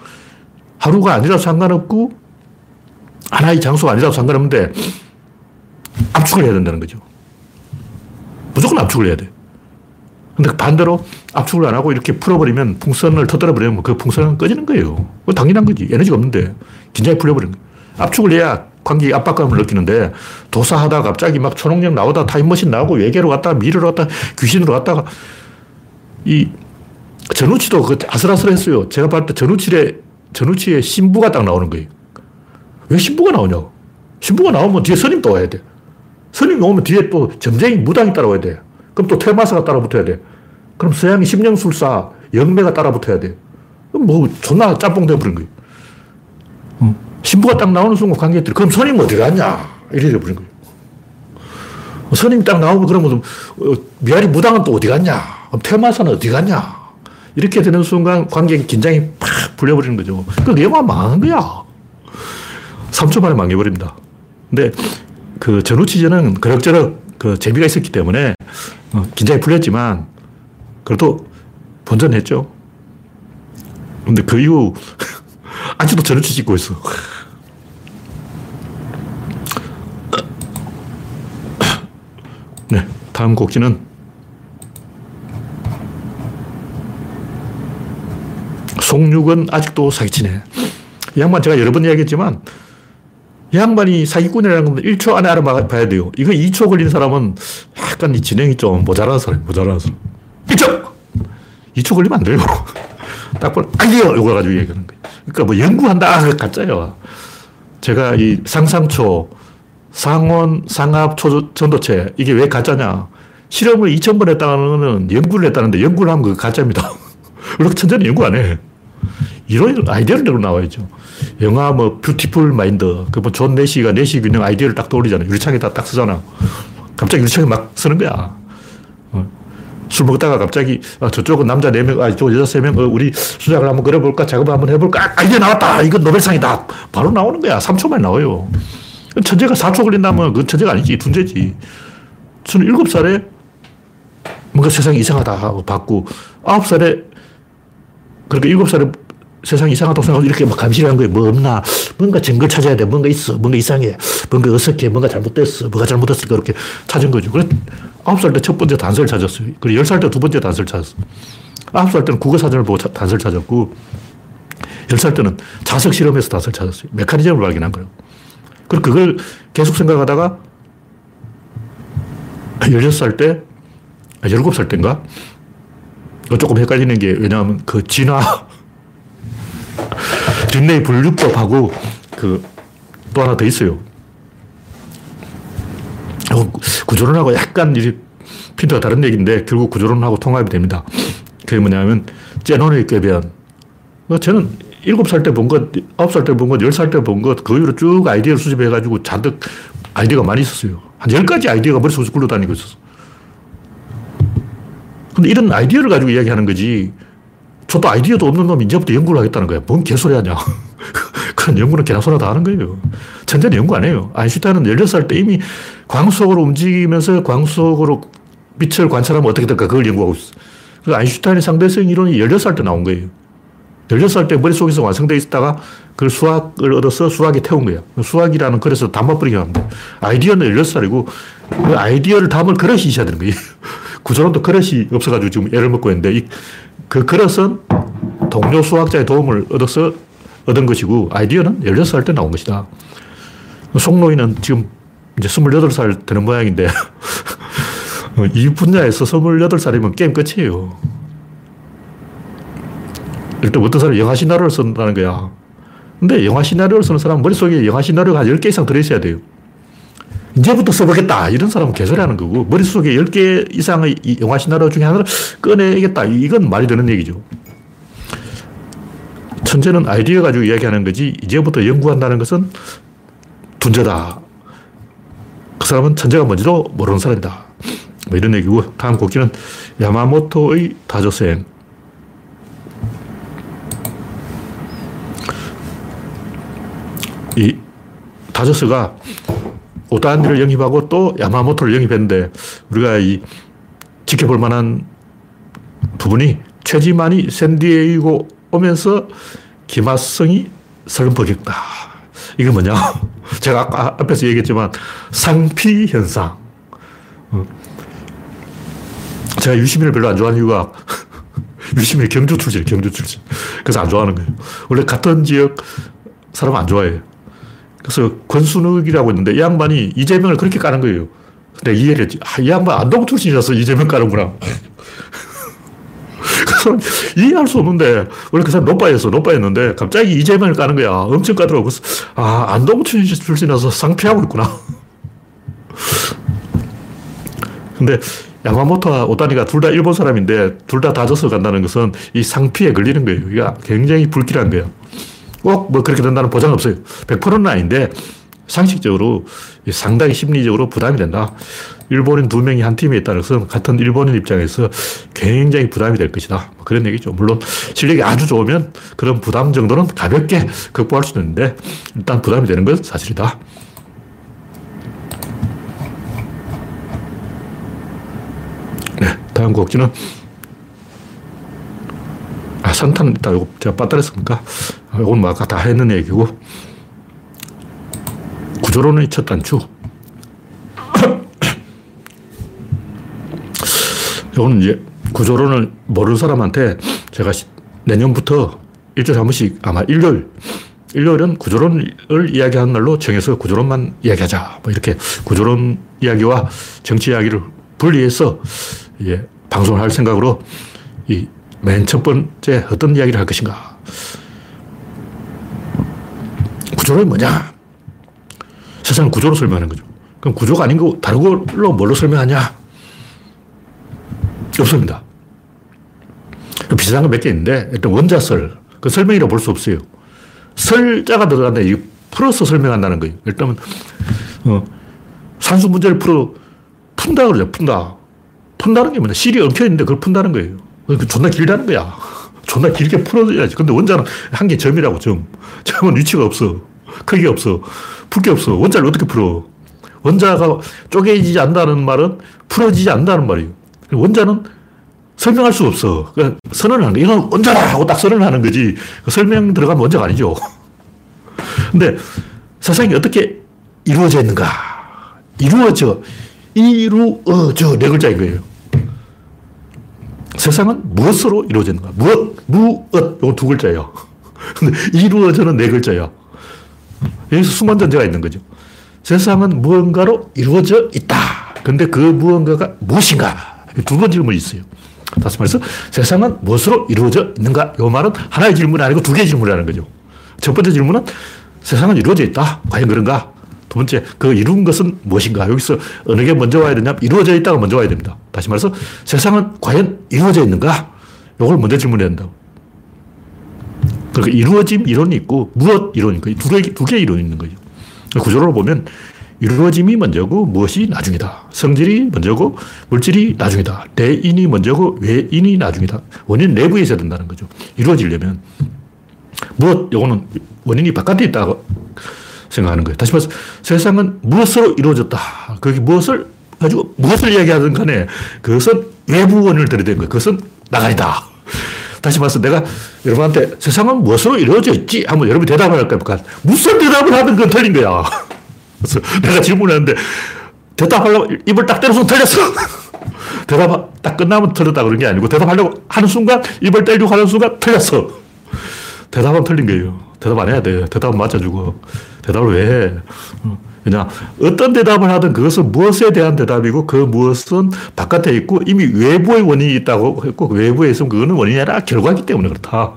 하루가 아니라도 상관없고 하나의 장소가 아니라도 상관없는데 압축을 해야 된다는 거죠. 무조건 압축을 해야 돼. 근데 반대로 압축을 안 하고 이렇게 풀어버리면 풍선을 터뜨려버리면 그 풍선은 꺼지는 거예요. 그건 당연한 거지. 에너지가 없는데 긴장이 풀려버리는 거예요. 압축을 해야 관객이 압박감을 느끼는데 도사하다가 갑자기 막 초능력 나오다가 타임머신 나오고 외계로 갔다가 미래로 갔다가 귀신으로 갔다가 이 전우치도 그 아슬아슬했어요. 제가 봤을 때 전우치의, 전우치의 신부가 딱 나오는 거예요. 왜 신부가 나오냐고. 신부가 나오면 뒤에 스님 또 와야 돼. 스님이 오면 뒤에 또 점쟁이 무당이 따라와야 돼. 그럼 또 퇴마사가 따라붙어야 돼. 그럼 서양의 심령술사 영매가 따라붙어야 돼. 그럼 뭐 존나 짬뽕 돼버린 거예요. 음. 신부가 딱 나오는 순간 관객들이 그럼 스님 어디 갔냐 이래 돼버린 거예요. 스님이 딱 나오면 그러면 어, 미아리 무당은 또 어디 갔냐, 그럼 퇴마사는 어디 갔냐, 이렇게 되는 순간 관객의 긴장이 팍 풀려버리는 거죠. 그 영화 망한 거야. 삼 초 만에 망해버립니다. 근데 그 전우치전은 그럭저럭 그 재미가 있었기 때문에 긴장이 풀렸지만 그래도 본전했죠. 근데 그 이후 아직도 전우치 찍고 있어. 네, 다음 곡지는 송유근 아직도 사기치네. 이 양반 제가 여러 번 이야기했지만 이 양반이 사기꾼이라는 건 일 초 안에 알아봐야 돼요. 이거 이 초 걸린 사람은 약간 이 진행이 좀 모자란 사람, 모자란 사람. 일 초! 이 초 걸리면 안 돼요. 딱 보면, 아니요! 이걸 가지고 얘기하는 거예요. 그러니까 뭐 연구한다, 가짜예요. 제가 이 상상초, 상온, 상압, 초, 전도체, 이게 왜 가짜냐. 실험을 이천 번 했다는 거는 연구를 했다는데 연구를 하면 그거 가짜입니다. 물론 천재는 연구 안 해. 이런 아이디어로 나와야죠. 영화 뭐 뷰티풀 마인드, 그 뭐 존 내시가 내시 균형 아이디어를 딱 떠올리잖아. 유리창에다 딱 쓰잖아. 갑자기 유리창에 막 쓰는 거야. 어. 술 먹다가 갑자기 아, 저쪽은 남자 네 명, 아, 저쪽은 여자 세 명, 어, 우리 수작을 한번 그려볼까, 작업을 한번 해볼까, 아, 아이디어 나왔다, 이건 노벨상이다, 바로 나오는 거야. 삼 초만 나와요. 천재가 사 초 걸린다면 그건 천재가 아니지, 둔재지. 저는 일곱 살에 뭔가 세상이 이상하다 하고 봤고, 아홉 살에 그러니까 일곱 살에 세상이 이상하다고 생각하고 이렇게 막 감시를 한 거예요. 뭐 없나? 뭔가 증거 찾아야 돼. 뭔가 있어. 뭔가 이상해. 뭔가 어색해. 뭔가 잘못됐어. 뭐가 잘못됐을까? 그렇게 찾은 거죠. 그래서 아홉 살 때 첫 번째 단서를 찾았어요. 그리고 열 살 때 두 번째 단서를 찾았어요. 아홉 살 때는 국어사전을 보고 자, 단서를 찾았고, 열 살 때는 자석 실험에서 단서를 찾았어요. 메커니즘을 발견한 거예요. 그리고 그걸 계속 생각하다가 열여섯 살 때, 열일곱 살 때인가? 조금 헷갈리는 게, 왜냐하면 그 진화, 린네이 분류법하고 그 또 하나 더 있어요. 구조론하고 약간 핀트가 다른 얘기인데 결국 구조론하고 통합이 됩니다. 그게 뭐냐면 제논의 궤변. 저는 일곱 살 때 본 것, 아홉 살 때 본 것, 열 살 때 본 것, 그 이후로 쭉 아이디어를 수집해가지고 잔뜩 아이디어가 많이 있었어요. 한 열 가지 아이디어가 머릿속에서 굴러다니고 있었어요. 근데 이런 아이디어를 가지고 이야기하는 거지. 저도 아이디어도 없는 놈이 이제부터 연구를 하겠다는 거야. 뭔 개소리 하냐. 그런 연구는 개나소나 다 하는 거예요. 천재는 연구 안 해요. 아인슈타인은 열여섯 살 때 이미 광속으로 움직이면서 광속으로 빛을 관찰하면 어떻게 될까 그걸 연구하고 있어. 그래서 아인슈타인의 상대성 이론이 열여섯 살 때 나온 거예요. 열여섯 살 때 머릿속에서 완성되어 있다가 그걸 수학을 얻어서 수학에 태운 거야. 수학이라는 그래서 담아버리게 합니다. 아이디어는 열여섯 살이고 그 아이디어를 담을 그릇이 있어야 되는 거예요. 구조론도 그릇이 없어가지고 지금 애를 먹고 있는데 이, 그 그릇은 동료 수학자의 도움을 얻어서 얻은 것이고 아이디어는 열여섯 살 때 나온 것이다. 송로이는 지금 이제 스물여덟 살 되는 모양인데 이 분야에서 스물여덟 살이면 게임 끝이에요. 일단 어떤 사람이 영화 시나리오를 쓴다는 거야. 근데 영화 시나리오를 쓰는 사람은 머릿속에 영화 시나리오가 한 열 개 이상 들어있어야 돼요. 이제부터 써보겠다. 이런 사람은 개소리 하는 거고, 머릿속에 열 개 이상의 영화 시나리오 중에 하나를 꺼내야겠다. 이건 말이 되는 얘기죠. 천재는 아이디어 가지고 이야기하는 거지, 이제부터 연구한다는 것은 둔재다. 그 사람은 천재가 뭔지도 모르는 사람이다. 뭐 이런 얘기고, 다음 곡기는 야마모토의 다조생. 이 다저스가 오다니를 영입하고 또 야마모토를 영입했는데, 우리가 이 지켜볼 만한 부분이 최지만이 샌디에이고 오면서 김하성이 설렁퍼겠다. 이게 뭐냐? 제가 아까 앞에서 얘기했지만 상피 현상. 제가 유시민을 별로 안 좋아하는 이유가 유시민이 경주 출신, 경주 출신. 그래서 안 좋아하는 거예요. 원래 같은 지역 사람 안 좋아해요. 그래서 권순욱이라고 있는데 이 양반이 이재명을 그렇게 까는 거예요. 근데 이해를 했지. 아, 이 양반 안동 출신이라서 이재명 까는구나. 그래서 이해할 수 없는데, 원래 그 사람 노빠였어. 노빠였는데 갑자기 이재명을 까는 거야. 엄청 까더라고. 그래서 아, 안동 출신이라서 상피하고 있구나. 근데 야마모토와 오타니가 둘 다 일본 사람인데 둘 다 다져서 간다는 것은 이 상피에 걸리는 거예요. 이게 굉장히 불길한 거예요. 꼭 뭐 그렇게 된다는 보장은 없어요. 백 퍼센트는 아닌데 상식적으로 상당히 심리적으로 부담이 된다. 일본인 두 명이 한 팀에 있다는 것은 같은 일본인 입장에서 굉장히 부담이 될 것이다. 그런 얘기죠. 물론 실력이 아주 좋으면 그런 부담 정도는 가볍게 극복할 수 있는데 일단 부담이 되는 건 사실이다. 네, 다음 곡지는 아, 산탄 있다. 이거 제가 빠뜨렸습니까? 이건 뭐 아까 다 했는 얘기고. 구조론의 첫 단추. 이건 이제 구조론을 모르는 사람한테 제가 내년부터 일주일에 한 번씩, 아마 일요일, 일요일은 구조론을 이야기하는 날로 정해서 구조론만 이야기하자. 뭐 이렇게 구조론 이야기와 정치 이야기를 분리해서 예, 방송을 할 생각으로 이 맨 첫 번째 어떤 이야기를 할 것인가. 구조론이 뭐냐? 세상을 구조로 설명하는 거죠. 그럼 구조가 아닌 거 다른 걸로 뭘로 설명하냐? 없습니다. 비슷한 거 몇 개 있는데, 일단 원자설. 그 설명이라고 볼 수 없어요. 설자가 들어간다는 게 풀어서 설명한다는 거예요. 일단은 어, 산수 문제를 풀어 푼다 그러죠. 푼다. 푼다는 게 뭐냐? 실이 엉켜 있는데 그걸 푼다는 거예요. 그러니까 존나 길다는 거야. 존나 길게 풀어줘야지. 근데 원자는 한 개 점이라고, 점. 점은 위치가 없어. 크기가 없어. 붓기 없어. 원자를 어떻게 풀어? 원자가 쪼개지지 않는다는 말은 풀어지지 않는다는 말이에요. 원자는 설명할 수가 없어. 그러니까 선언을 하는, 이건 원자라! 하고 딱 선언을 하는 거지. 설명 들어가면 원자가 아니죠. 근데 세상이 어떻게 이루어져 있는가? 이루어져. 이루어져. 네 글자인 거예요. 세상은 무엇으로 이루어지는가? 무엇, 무엇, 이거 두 글자예요. 근데 이루어져는 네 글자예요. 여기서 수만 전제가 있는 거죠. 세상은 무언가로 이루어져 있다. 근데 그 무언가가 무엇인가? 두 번 질문이 있어요. 다시 말해서 세상은 무엇으로 이루어져 있는가? 이 말은 하나의 질문이 아니고 두 개의 질문이라는 거죠. 첫 번째 질문은 세상은 이루어져 있다. 과연 그런가? 두 번째, 그 이룬 것은 무엇인가? 여기서 어느 게 먼저 와야 되냐면 이루어져 있다가 먼저 와야 됩니다. 다시 말해서 세상은 과연 이루어져 있는가? 이걸 먼저 질문해야 된다고. 그러니까 이루어짐 이론이 있고 무엇 이론이 있고 두 개, 두 개의 이론이 있는 거죠. 구조로 보면 이루어짐이 먼저고 무엇이 나중이다. 성질이 먼저고 물질이 나중이다. 내인이 먼저고 외인이 나중이다. 원인 내부에 있어야 된다는 거죠. 이루어지려면 무엇, 이거는 원인이 바깥에 있다고 생각하는 거예요. 다시 말해서 세상은 무엇으로 이루어졌다. 그게 무엇을 가지고 무엇을 이야기하든 간에 그것은 외부 원인을 들이댄 거예요. 그것은 나가리다. 다시 말해서 내가 여러분한테 세상은 무엇으로 이루어져 있지? 한번 여러분이 대답을 할 거니까 무슨 대답을 하든 그건 틀린 거야. 그래서 내가 질문했는데 대답하려고 입을 딱 때려서 틀렸어. 대답 딱 끝나면 틀렸다 그런 게 아니고 대답하려고 하는 순간 입을 때리려고 하는 순간 틀렸어. 대답은 틀린 거예요. 대답 안 해야 돼. 대답은 맞춰주고. 대답을 왜 해? 그냥 어떤 대답을 하든 그것은 무엇에 대한 대답이고 그 무엇은 바깥에 있고 이미 외부의 원인이 있다고 했고 외부에 있으면 그거는 원인이 아니라 결과이기 때문에 그렇다.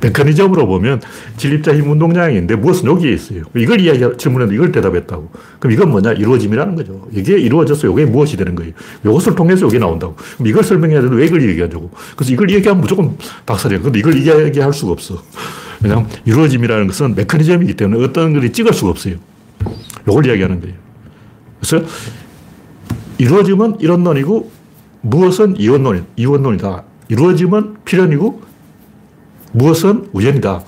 메커니즘으로 보면 진립자 힘 운동량인데 무엇은 여기에 있어요. 이걸 이야기 질문했는데 이걸 대답했다고. 그럼 이건 뭐냐? 이루어짐이라는 거죠. 이게 이루어져서 이게 무엇이 되는 거예요. 이것을 통해서 이게 나온다고. 그럼 이걸 설명해야 되는데 왜 이걸 얘기하냐고. 그래서 이걸 얘기하면 무조건 박살이야. 근데 이걸 이야기할 수가 없어. 왜냐하면 이루어짐이라는 것은 메커니즘이기 때문에 어떤 글이 찍을 수가 없어요. 이걸 이야기하는 거예요. 그래서 이루어짐은 이론론이고 무엇은 이원론, 이원론이다. 이루어짐은 필연이고 무엇은 우연이다.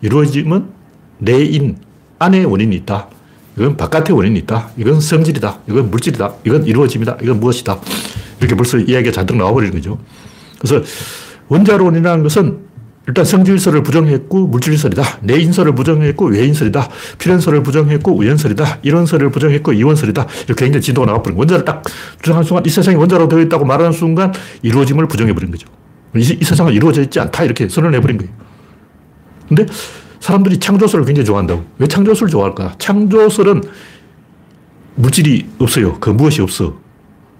이루어짐은 내인, 안에 원인이 있다. 이건 바깥에 원인이 있다. 이건 성질이다. 이건 물질이다. 이건 이루어짐이다. 이건 무엇이다. 이렇게 벌써 이야기가 잔뜩 나와버리는 거죠. 그래서 원자론이라는 것은 일단 성질설을 부정했고 물질설이다. 내인설을 부정했고 외인설이다. 필연설을 부정했고 우연설이다. 일원설을 부정했고 이원설이다. 이렇게 굉장히 진도가 나와버린 거예요. 원자를 딱 주장한 순간 이 세상이 원자로 되어 있다고 말하는 순간 이루어짐을 부정해버린 거죠. 이, 이 세상은 이루어져 있지 않다. 이렇게 선언을 해버린 거예요. 근데 사람들이 창조설을 굉장히 좋아한다고. 왜 창조설을 좋아할까? 창조설은 물질이 없어요. 그 무엇이 없어.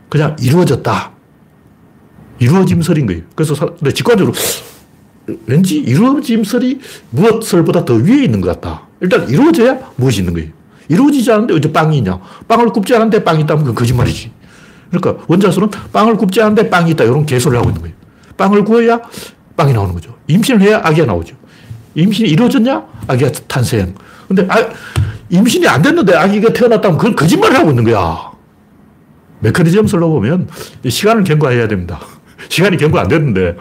그냥 이루어졌다. 이루어짐설인 거예요. 그래서 사, 근데 직관적으로 왠지 이루어짐설이 무엇설보다 더 위에 있는 것 같다. 일단 이루어져야 무엇이 있는 거예요. 이루어지지 않은데 어째 빵이 있냐. 빵을 굽지 않은데 빵이 있다면 그건 거짓말이지. 그러니까 원자설은 빵을 굽지 않은데 빵이 있다. 이런 개소리를 하고 있는 거예요. 빵을 구워야 빵이 나오는 거죠. 임신을 해야 아기가 나오죠. 임신이 이루어졌냐? 아기가 탄생. 근데 아, 임신이 안 됐는데 아기가 태어났다면 그건 거짓말을 하고 있는 거야. 메커니즘설로 보면 시간을 경과해야 됩니다. 시간이 경과 안 됐는데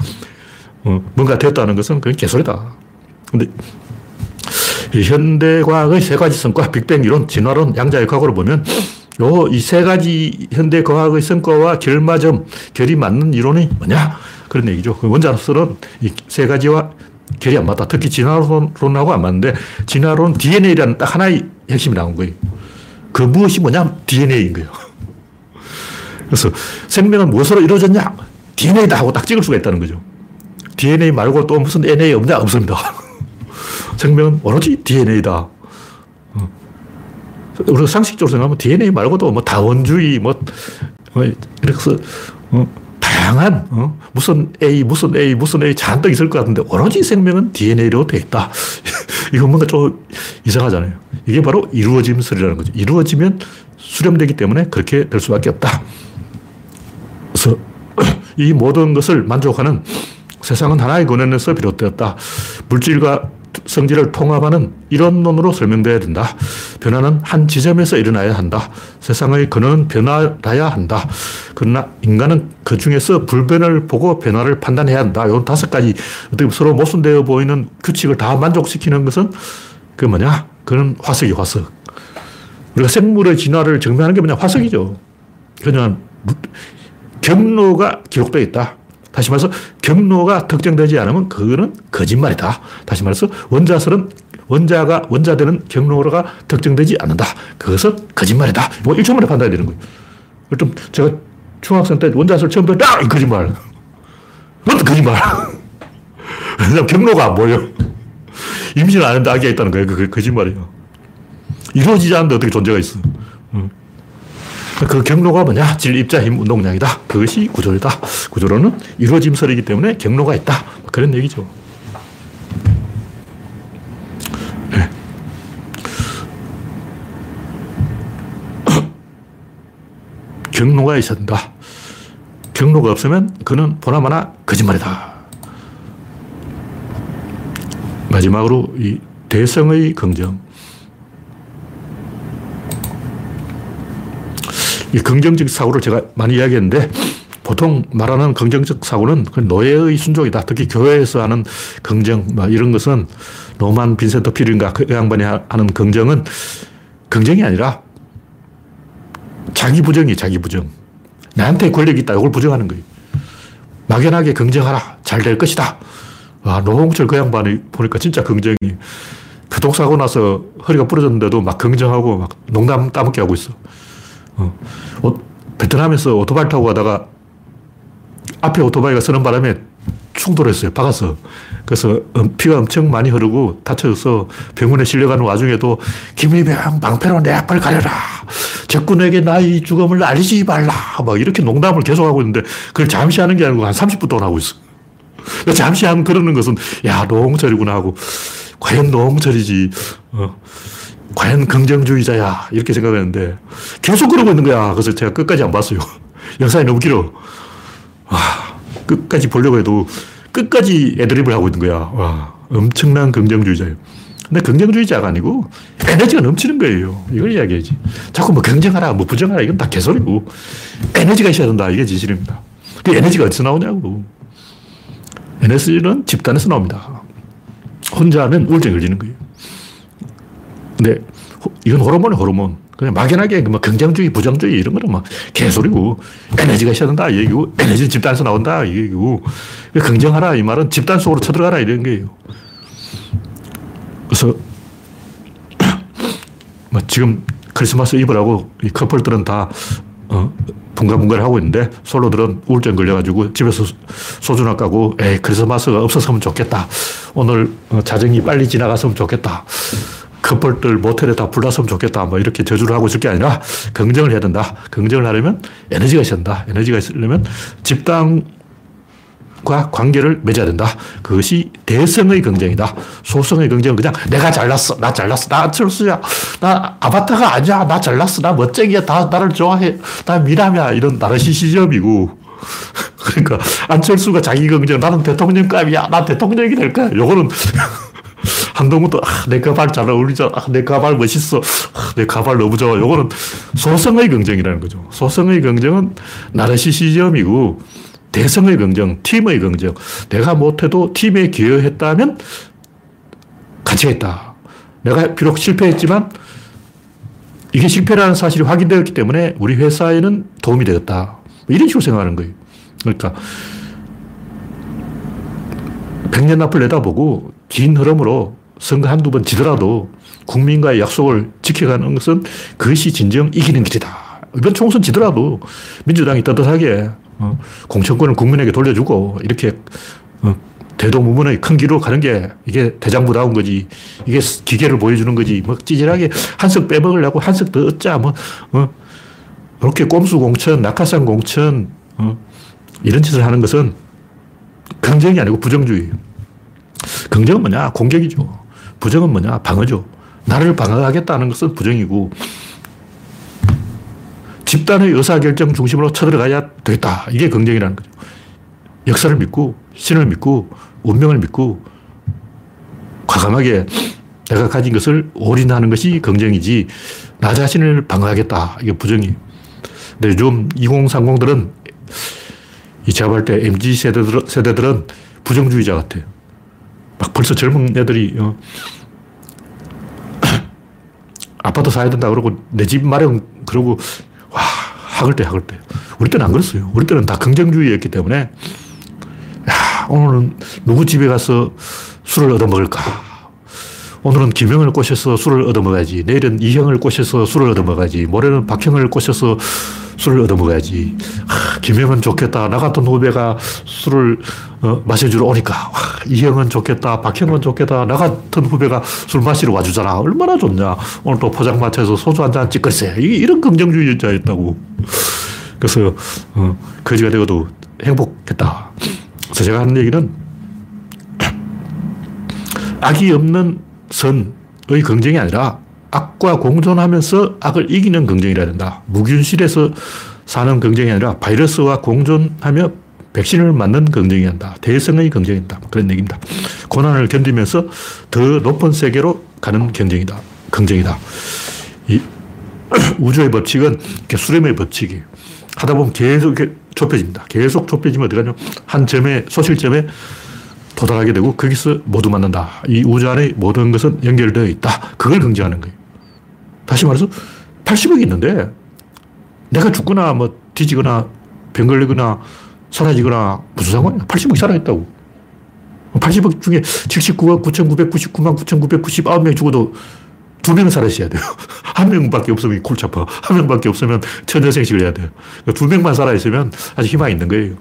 어, 뭔가 됐다는 것은 그건 개소리다. 근데 이 현대 과학의 세 가지 성과, 빅뱅 이론, 진화론, 양자의 과학으로 보면 요 이 세 가지 현대 과학의 성과와 결맞음, 결이 맞는 이론이 뭐냐? 그런 얘기죠. 원자로서는 이 세 가지와 결이 안 맞다. 특히 진화론하고 안 맞는데 진화론 디엔에이라는 딱 하나의 핵심이 나온 거예요. 그 무엇이 뭐냐? 디엔에이인 거예요. 그래서 생명은 무엇으로 이루어졌냐? 디엔에이다 하고 딱 찍을 수가 있다는 거죠. 디엔에이 말고 또 무슨 엔에이 없냐? 없습니다. 생명은 오로지 디엔에이다. 우리가 상식적으로 생각하면 디엔에이 말고도 뭐 다원주의, 뭐, 이렇게 어, 다양한, 어, 무슨 A, 무슨 A, 무슨 A 잔뜩 있을 것 같은데 오로지 생명은 디엔에이로 되어 있다. 이건 뭔가 좀 이상하잖아요. 이게 바로 이루어짐설이라는 거죠. 이루어지면 수렴되기 때문에 그렇게 될 수밖에 없다. 그래서 이 모든 것을 만족하는 세상은 하나의 근원에서 비롯되었다. 물질과 성질을 통합하는 이론론으로 설명되어야 된다. 변화는 한 지점에서 일어나야 한다. 세상의 근원은 변화라야 한다. 그러나 인간은 그 중에서 불변을 보고 변화를 판단해야 한다. 이 다섯 가지 어떻게 서로 모순되어 보이는 규칙을 다 만족시키는 것은 그 뭐냐? 그건 화석이 화석. 우리가 생물의 진화를 증명하는 게 뭐냐? 화석이죠. 그냥 경로가 기록되어 있다. 다시 말해서 경로가 특정되지 않으면 그거는 거짓말이다. 다시 말해서 원자설은 원자가 원자되는 경로가 특정되지 않는다. 그것은 거짓말이다. 뭐 일 초만에 판단이 되는 거예요. 좀 제가 중학생 때 원자설 처음 배웠다. 거짓말. 그것도 거짓말. 왜냐하면 경로가 안 보여. 임신을 안 했는데 아기가 있다는 거예요. 그게 거짓말이에요. 이루어지지 않는데 어떻게 존재가 있어. 그 경로가 뭐냐? 질, 입자, 힘, 운동량이다. 그것이 구조이다. 구조로는 이루어짐설이기 때문에 경로가 있다. 그런 얘기죠. 네. 경로가 있어야 된다. 경로가 없으면 그는 보나마나 거짓말이다. 마지막으로 이 대성의 긍정. 이 긍정적 사고를 제가 많이 이야기했는데 보통 말하는 긍정적 사고는 노예의 순종이다. 특히 교회에서 하는 긍정 이런 것은 노만 빈센트 필인가 그 양반이 하는 긍정은 긍정이 아니라 자기 부정이 자기 부정. 나한테 권력이 있다. 이걸 부정하는 거예요. 막연하게 긍정하라. 잘 될 것이다. 와, 노홍철 그 양반이 보니까 진짜 긍정이. 교통사고 나서 허리가 부러졌는데도 막 긍정하고 막 농담 따먹게 하고 있어. 어, 베트남에서 오토바이 타고 가다가 앞에 오토바이가 서는 바람에 충돌했어요. 박았어. 그래서 피가 엄청 많이 흐르고 다쳐서 병원에 실려가는 와중에도 김일병 방패로 내 앞을 가려라. 적군에게 나의 죽음을 알리지 말라. 막 이렇게 농담을 계속하고 있는데 그걸 잠시 하는 게 아니고 한 삼십 분 동안 하고 있어. 잠시 한 그러는 것은 야 노홍철이구나 하고 과연 노홍철이지. 어. 과연 긍정주의자야 이렇게 생각했는데 계속 그러고 있는 거야. 그래서 제가 끝까지 안 봤어요. 영상이 너무 길어. 와, 끝까지 보려고 해도 끝까지 애드립을 하고 있는 거야. 와, 엄청난 긍정주의자예요. 근데 긍정주의자가 아니고 에너지가 넘치는 거예요. 이걸 이야기하지. 자꾸 뭐 긍정하라, 뭐 부정하라, 이건 다 개소리고 에너지가 있어야 된다. 이게 진실입니다. 그 에너지가 어디서 나오냐고. 에너지는 집단에서 나옵니다. 혼자 하면 우울증 걸리는 거예요. 근데 이건 호르몬이에요, 호르몬. 그냥 막연하게 뭐 긍정주의, 부정주의 이런 거는 막 개소리고 에너지가 있어야 된다. 이 얘기고 에너지는 집단에서 나온다. 이 얘기고 긍정하라 이 말은 집단 속으로 쳐들어가라 이런 거예요. 그래서 뭐 지금 크리스마스 이브라고 이 커플들은 다 어, 분가분가를 하고 있는데 솔로들은 우울증 걸려가지고 집에서 소주나 까고 에이 크리스마스가 없었으면 좋겠다. 오늘 어, 자정이 빨리 지나갔으면 좋겠다. 커플들 모텔에 다 불났으면 좋겠다. 뭐 이렇게 저주를 하고 있을 게 아니라 긍정을 해야 된다. 긍정을 하려면 에너지가 있어야 된다. 에너지가 있으려면 집단과 관계를 맺어야 된다. 그것이 대성의 긍정이다. 소성의 긍정은 그냥 내가 잘났어. 나 잘났어. 나 철수야. 나 아바타가 아니야. 나 잘났어. 나 멋쟁이야. 다 나를 좋아해. 나 미남이야. 이런 나르시시즘이고. 그러니까 안철수가 자기 긍정. 나는 대통령감이야. 나 대통령이 될 거야. 요거는 한동훈도 아, 내 가발 잘 어울리잖아. 아, 내 가발 멋있어. 아, 내 가발 너무 좋아. 요거는 소성의 긍정이라는 거죠. 소성의 긍정은 나르시시즘이고 대성의 긍정, 팀의 긍정. 내가 못해도 팀에 기여했다면 가치가 있다. 내가 비록 실패했지만 이게 실패라는 사실이 확인되었기 때문에 우리 회사에는 도움이 되었다. 이런 식으로 생각하는 거예요. 그러니까 백년 앞을 내다보고 긴 흐름으로 선거 한두 번 지더라도 국민과의 약속을 지켜가는 것은 그것이 진정 이기는 길이다. 이번 총선 지더라도 민주당이 떳떳하게 공천권을 국민에게 돌려주고 이렇게 대도무문의 큰 길로 가는 게 이게 대장부다운 거지. 이게 기계를 보여주는 거지. 뭐 찌질하게 한석 빼먹으려고 한석 더 얻자. 뭐 어, 이렇게 꼼수 공천, 낙하산 공천 어, 이런 짓을 하는 것은 긍정이 아니고 부정주의. 긍정은 뭐냐? 공격이죠. 부정은 뭐냐? 방어죠. 나를 방어하겠다는 것은 부정이고 집단의 의사결정 중심으로 쳐들어가야 되겠다. 이게 긍정이라는 거죠. 역사를 믿고 신을 믿고 운명을 믿고 과감하게 내가 가진 것을 올인하는 것이 긍정이지 나 자신을 방어하겠다. 이게 부정이에요. 근데 요즘 이공삼공들은 이 제가 볼 때 엠지 세대들은, 세대들은 부정주의자 같아요. 막 벌써 젊은 애들이 어, 아파트 사야 된다 그러고 내 집 마련 그러고 와 학을 때 학을 때 우리 때는 안 그랬어요. 우리 때는 다 긍정주의였기 때문에 야, 오늘은 누구 집에 가서 술을 얻어먹을까. 오늘은 김형을 꼬셔서 술을 얻어먹어야지. 내일은 이형을 꼬셔서 술을 얻어먹어야지. 모레는 박형을 꼬셔서 술을 얻어먹어야지. 아, 김형은 좋겠다. 나 같은 후배가 술을 어, 마셔주러 오니까 아, 이형은 좋겠다. 박형은 좋겠다. 나 같은 후배가 술 마시러 와주잖아. 얼마나 좋냐. 오늘 또 포장마차에서 소주 한잔 찍걸세. 이런 긍정주의자였다고. 그래서 어, 거지가 되어도 행복했다. 그래서 제가 하는 얘기는 악이 없는 선의 긍정이 아니라 악과 공존하면서 악을 이기는 긍정이라야 된다. 무균실에서 사는 긍정이 아니라 바이러스와 공존하며 백신을 맞는 긍정이 한다. 대성의 긍정이다. 그런 얘기입니다. 고난을 견디면서 더 높은 세계로 가는 경쟁이다. 긍정이다. 이 우주의 법칙은 수렴의 법칙이에요. 하다 보면 계속 좁혀집니다. 계속 좁혀지면 어떡하냐? 한 점에, 소실점에 도달하게 되고 거기서 모두 만난다. 이 우주 안의 모든 것은 연결되어 있다. 그걸 긍정하는 거예요. 다시 말해서 팔십억이 있는데 내가 죽거나 뭐 뒤지거나 병 걸리거나 사라지거나 무슨 상관이야. 팔십억이 살아있다고. 팔십억 중에 칠십구억 구천구백구십구만 구천구백구십구 명이 죽어도 두 명은 살아있어야 돼요. 한 명밖에 없으면 콜차파. 한 명밖에 없으면 천년생식을 해야 돼요. 그러니까 두 명만 살아있으면 아주 희망이 있는 거예요.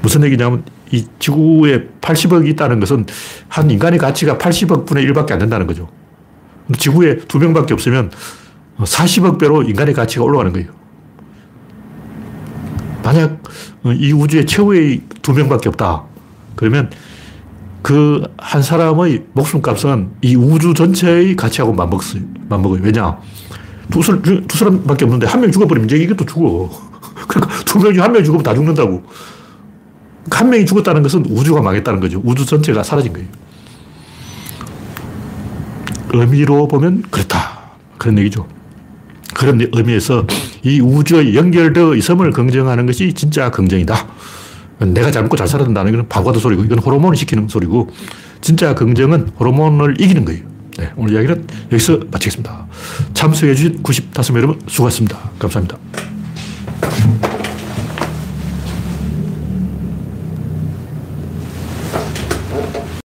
무슨 얘기냐면 이 지구에 팔십억이 있다는 것은 한 인간의 가치가 팔십억 분의 일밖에 안 된다는 거죠. 지구에 두 명밖에 없으면 사십억 배로 인간의 가치가 올라가는 거예요. 만약 이 우주에 최후의 두 명밖에 없다. 그러면 그 한 사람의 목숨값은 이 우주 전체의 가치하고 맞먹어요. 맞먹어요. 왜냐? 두, 사, 두 사람밖에 없는데 한 명 죽어버리면 이제 이것도 죽어. 그러니까 두 명 중 한 명 죽으면 다 죽는다고. 한 명이 죽었다는 것은 우주가 망했다는 거죠. 우주 전체가 사라진 거예요. 의미로 보면 그렇다. 그런 얘기죠. 그런 의미에서 이 우주의 연결되어 있음을 긍정하는 것이 진짜 긍정이다. 내가 잘 먹고 잘 살아야 된다는 건 바보 같은 소리고, 이건 호르몬을 시키는 소리고, 진짜 긍정은 호르몬을 이기는 거예요. 네, 오늘 이야기는 여기서 마치겠습니다. 참석해 주신 구십오 명 여러분 수고하셨습니다. 감사합니다.